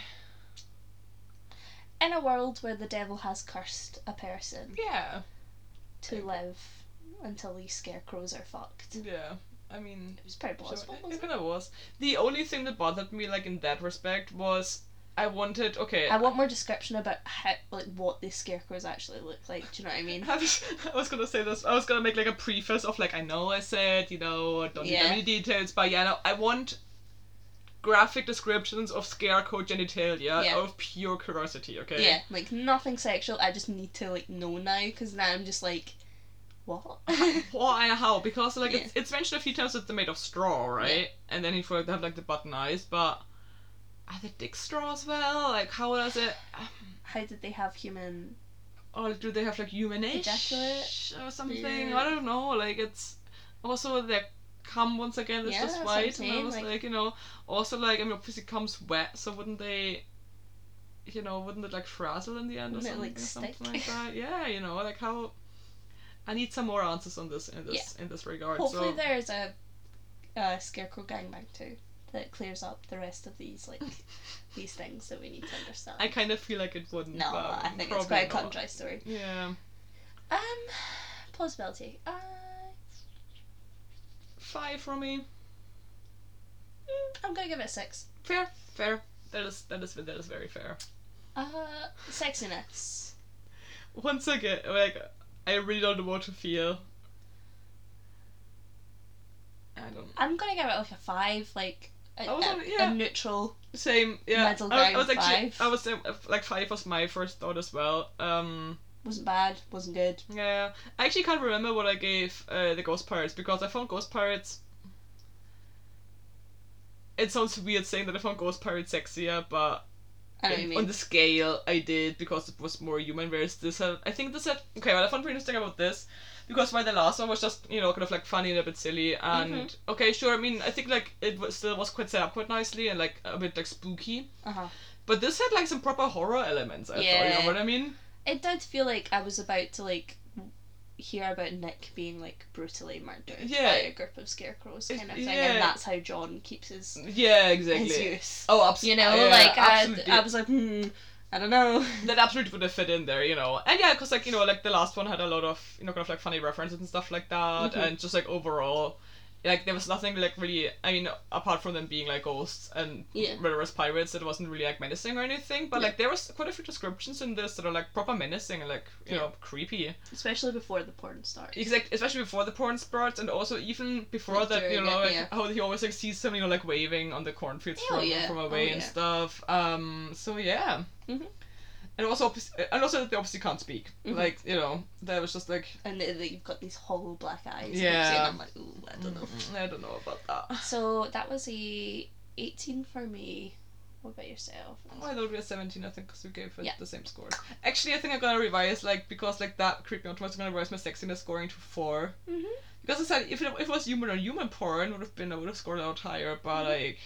In a world where the devil has cursed a person. Yeah. To live until these scarecrows are fucked. Yeah. I mean... It was pretty plausible, so, wasn't it? It kind of was. The only thing that bothered me, like, in that respect was I want more description about how, like, what these scarecrows actually look like. Do you know what I mean? I was going to say this. I was going to make, like, a preface of, like, I know I said, you know, don't need that many details, but yeah, no, I want... graphic descriptions of scarecrow genitalia out of pure curiosity, okay? Yeah, like nothing sexual, I just need to like know now, because now I'm just like, what? Why and how? Because like it's mentioned a few times that they're made of straw, right? Yeah. And then you forgot to have like the button eyes, but are they dick straw as well? Like how does it... How did they have human... Or do they have like humanish or something? Yeah. I don't know, like it's... Also they're... Cum once again is just white, and I was like, you know, also like, I mean, obviously comes wet, so wouldn't they, you know, wouldn't it like frazzle in the end or something like that? Yeah, you know, like how. I need some more answers on this in this regard. Hopefully, there is a scarecrow gangbang too that clears up the rest of these like these things that we need to understand. I kind of feel like it wouldn't. No, I think it's quite a cut and dry story. Yeah. Plausibility. 5 from me. I'm gonna give it a 6. Fair. That is very fair. Sexiness. Once again, like I really don't know what to feel. I'm gonna give it like a 5, like a neutral. Same. Yeah. Middle ground. I was actually 5. I was like 5 was my first thought as well. Wasn't bad, wasn't good. Yeah. I actually can't remember what I gave the Ghost Pirates, because I found Ghost Pirates... It sounds weird saying that I found Ghost Pirates sexier, but... I know what you mean. On the scale, I did, because it was more human, whereas this had... I think this had... Okay, what I found pretty interesting about this, because while the last one was just, you know, kind of, like, funny and a bit silly, and... Okay, sure, I mean, I think, like, it still was quite set up quite nicely, and, like, a bit, like, spooky. But this had, like, some proper horror elements, I thought, you know what I mean? It did feel like I was about to, like, hear about Nick being, like, brutally murdered by a group of scarecrows kind of thing, and that's how John keeps his... Yeah, exactly. His youth. Oh, absolutely. You know, like, I was like, I don't know. That absolutely would have fit in there, you know. And yeah, because, like, you know, like, the last one had a lot of, you know, kind of, like, funny references and stuff like that, and just, like, overall... Like, there was nothing, like, really... I mean, apart from them being, like, ghosts and murderous pirates, it wasn't really, like, menacing or anything. But, like, there was quite a few descriptions in this that are, like, proper menacing and, like, you know, creepy. Especially before the porn starts. Exactly. Especially before the porn starts, and also even before like, that, you know, like, how he always, like, sees them, you know, like, waving on the cornfields from away and stuff. So, yeah. And also, that they obviously can't speak. Like, you know, that was just like... And you've got these hollow black eyes. Yeah. And I'm like, ooh, I don't know. I don't know about that. So that was a 18 for me. What about yourself? Oh, I thought it was a 17, I think, because we gave it the same score. Actually, I think I'm going to revise, like, because, like, that creeped me out too much, I'm going to revise my sexiness scoring to 4. Because I said, if it was human or human porn, I would have scored out higher, but, like...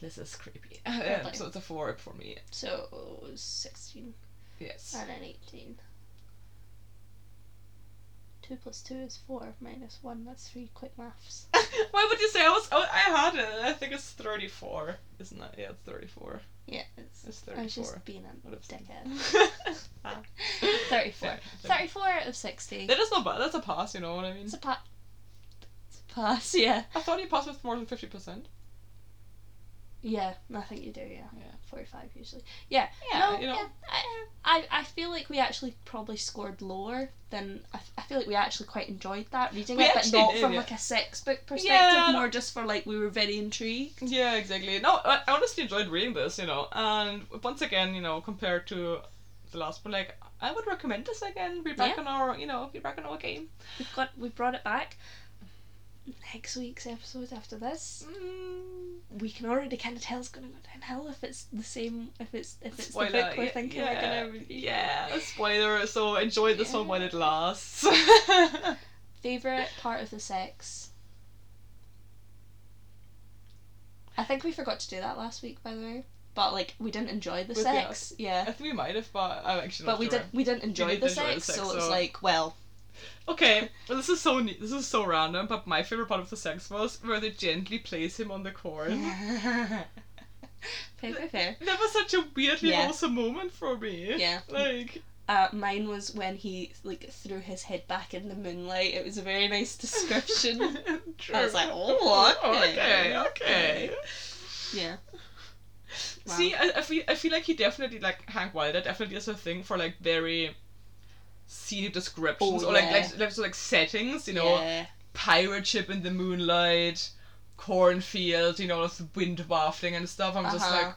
This is creepy. Yeah, so it's a 4 for me. So 16. Yes. And an 18. 2 + 2 is 4. -1. That's 3 quick maths. Why would you say I had it? I think it's 34, isn't it? Yeah, it's 34. Yeah, it's 34. I was just being a dickhead. 34. Yeah, 34 out of 60. That is not bad. That's a pass. You know what I mean? It's a pass. Yeah. I thought you passed with more than 50%. Yeah, I think you do, yeah. 45 usually. Yeah, no, you know. Yeah, I feel like we actually probably scored lower than... I feel like we actually quite enjoyed that, reading it, but not from, like, a sex book perspective, more just for, like, we were very intrigued. Yeah, exactly. No, I honestly enjoyed reading this, you know, and once again, you know, compared to the last one, like, I would recommend this again, be back on our game. We brought it back. Next week's episode after this... we can already kind of tell it's gonna go downhill if it's the same, if it's spoiler, the book we're thinking we're gonna review. Yeah, spoiler. So enjoy this one while it lasts. Favorite part of the sex. I think we forgot to do that last week, by the way. But like, we didn't enjoy the sex. Yeah, I think we might have, but I'm actually not sure. But we didn't enjoy the sex, so it's like, well. Okay, well, this is so random, but my favourite part of the sex was where they gently place him on the corn. Fair. That was such a weirdly awesome moment for me. Yeah. Like... mine was when he, like, threw his head back in the moonlight. It was a very nice description. True. I was like, okay. Yeah. Wow. See, I feel like he definitely, like, Hank Wilder definitely has a thing for, like, very... scenic descriptions or settings, you know, pirate ship in the moonlight, cornfields, you know, with wind wafting and stuff. I'm just like,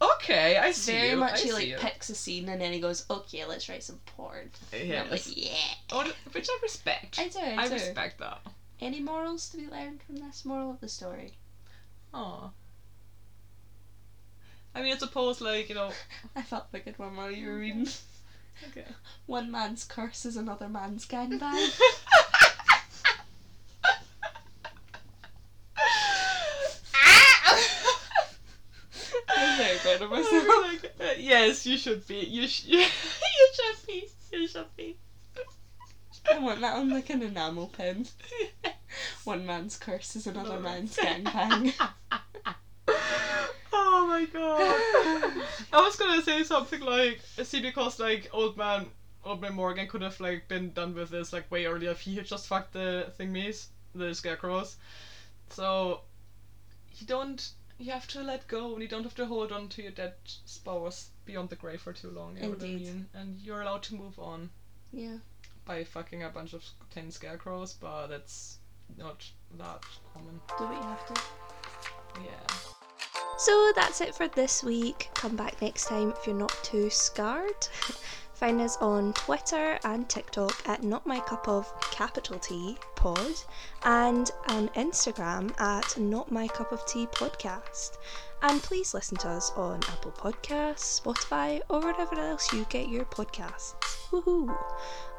okay, I see. Very much he like picks a scene and then he goes, okay, let's write some porn. Yeah, like which I respect. I do. Respect that. Any morals to be learned from this? Moral of the story? Oh. I mean, I suppose, like, you know, I felt like a good one while you were reading. Okay. One man's curse is another man's gangbang. I'm very proud of myself. Like, yes, you should be. You should be. I want that on like an enamel pin. One man's curse is another man's gangbang. Oh my god. I was gonna say something like, see, because like old man Morgan could have like been done with this like way earlier if he had just fucked the thingies, the scarecrows. So you have to let go, and you don't have to hold on to your dead spouse beyond the grave for too long, you know what I mean? And you're allowed to move on. Yeah. By fucking a bunch of 10 scarecrows, but that's not that common. Do we have to? Yeah. So that's it for this week. Come back next time if you're not too scarred. Find us on Twitter and TikTok at NotMyCupOfT and on Instagram at NotMyCupOfTpodcast. And please listen to us on Apple Podcasts, Spotify, or wherever else you get your podcasts. Woohoo!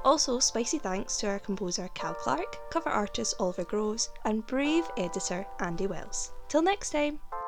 Also, spicy thanks to our composer Cal Clark, cover artist Oliver Groves, and brave editor Andy Wells. Till next time!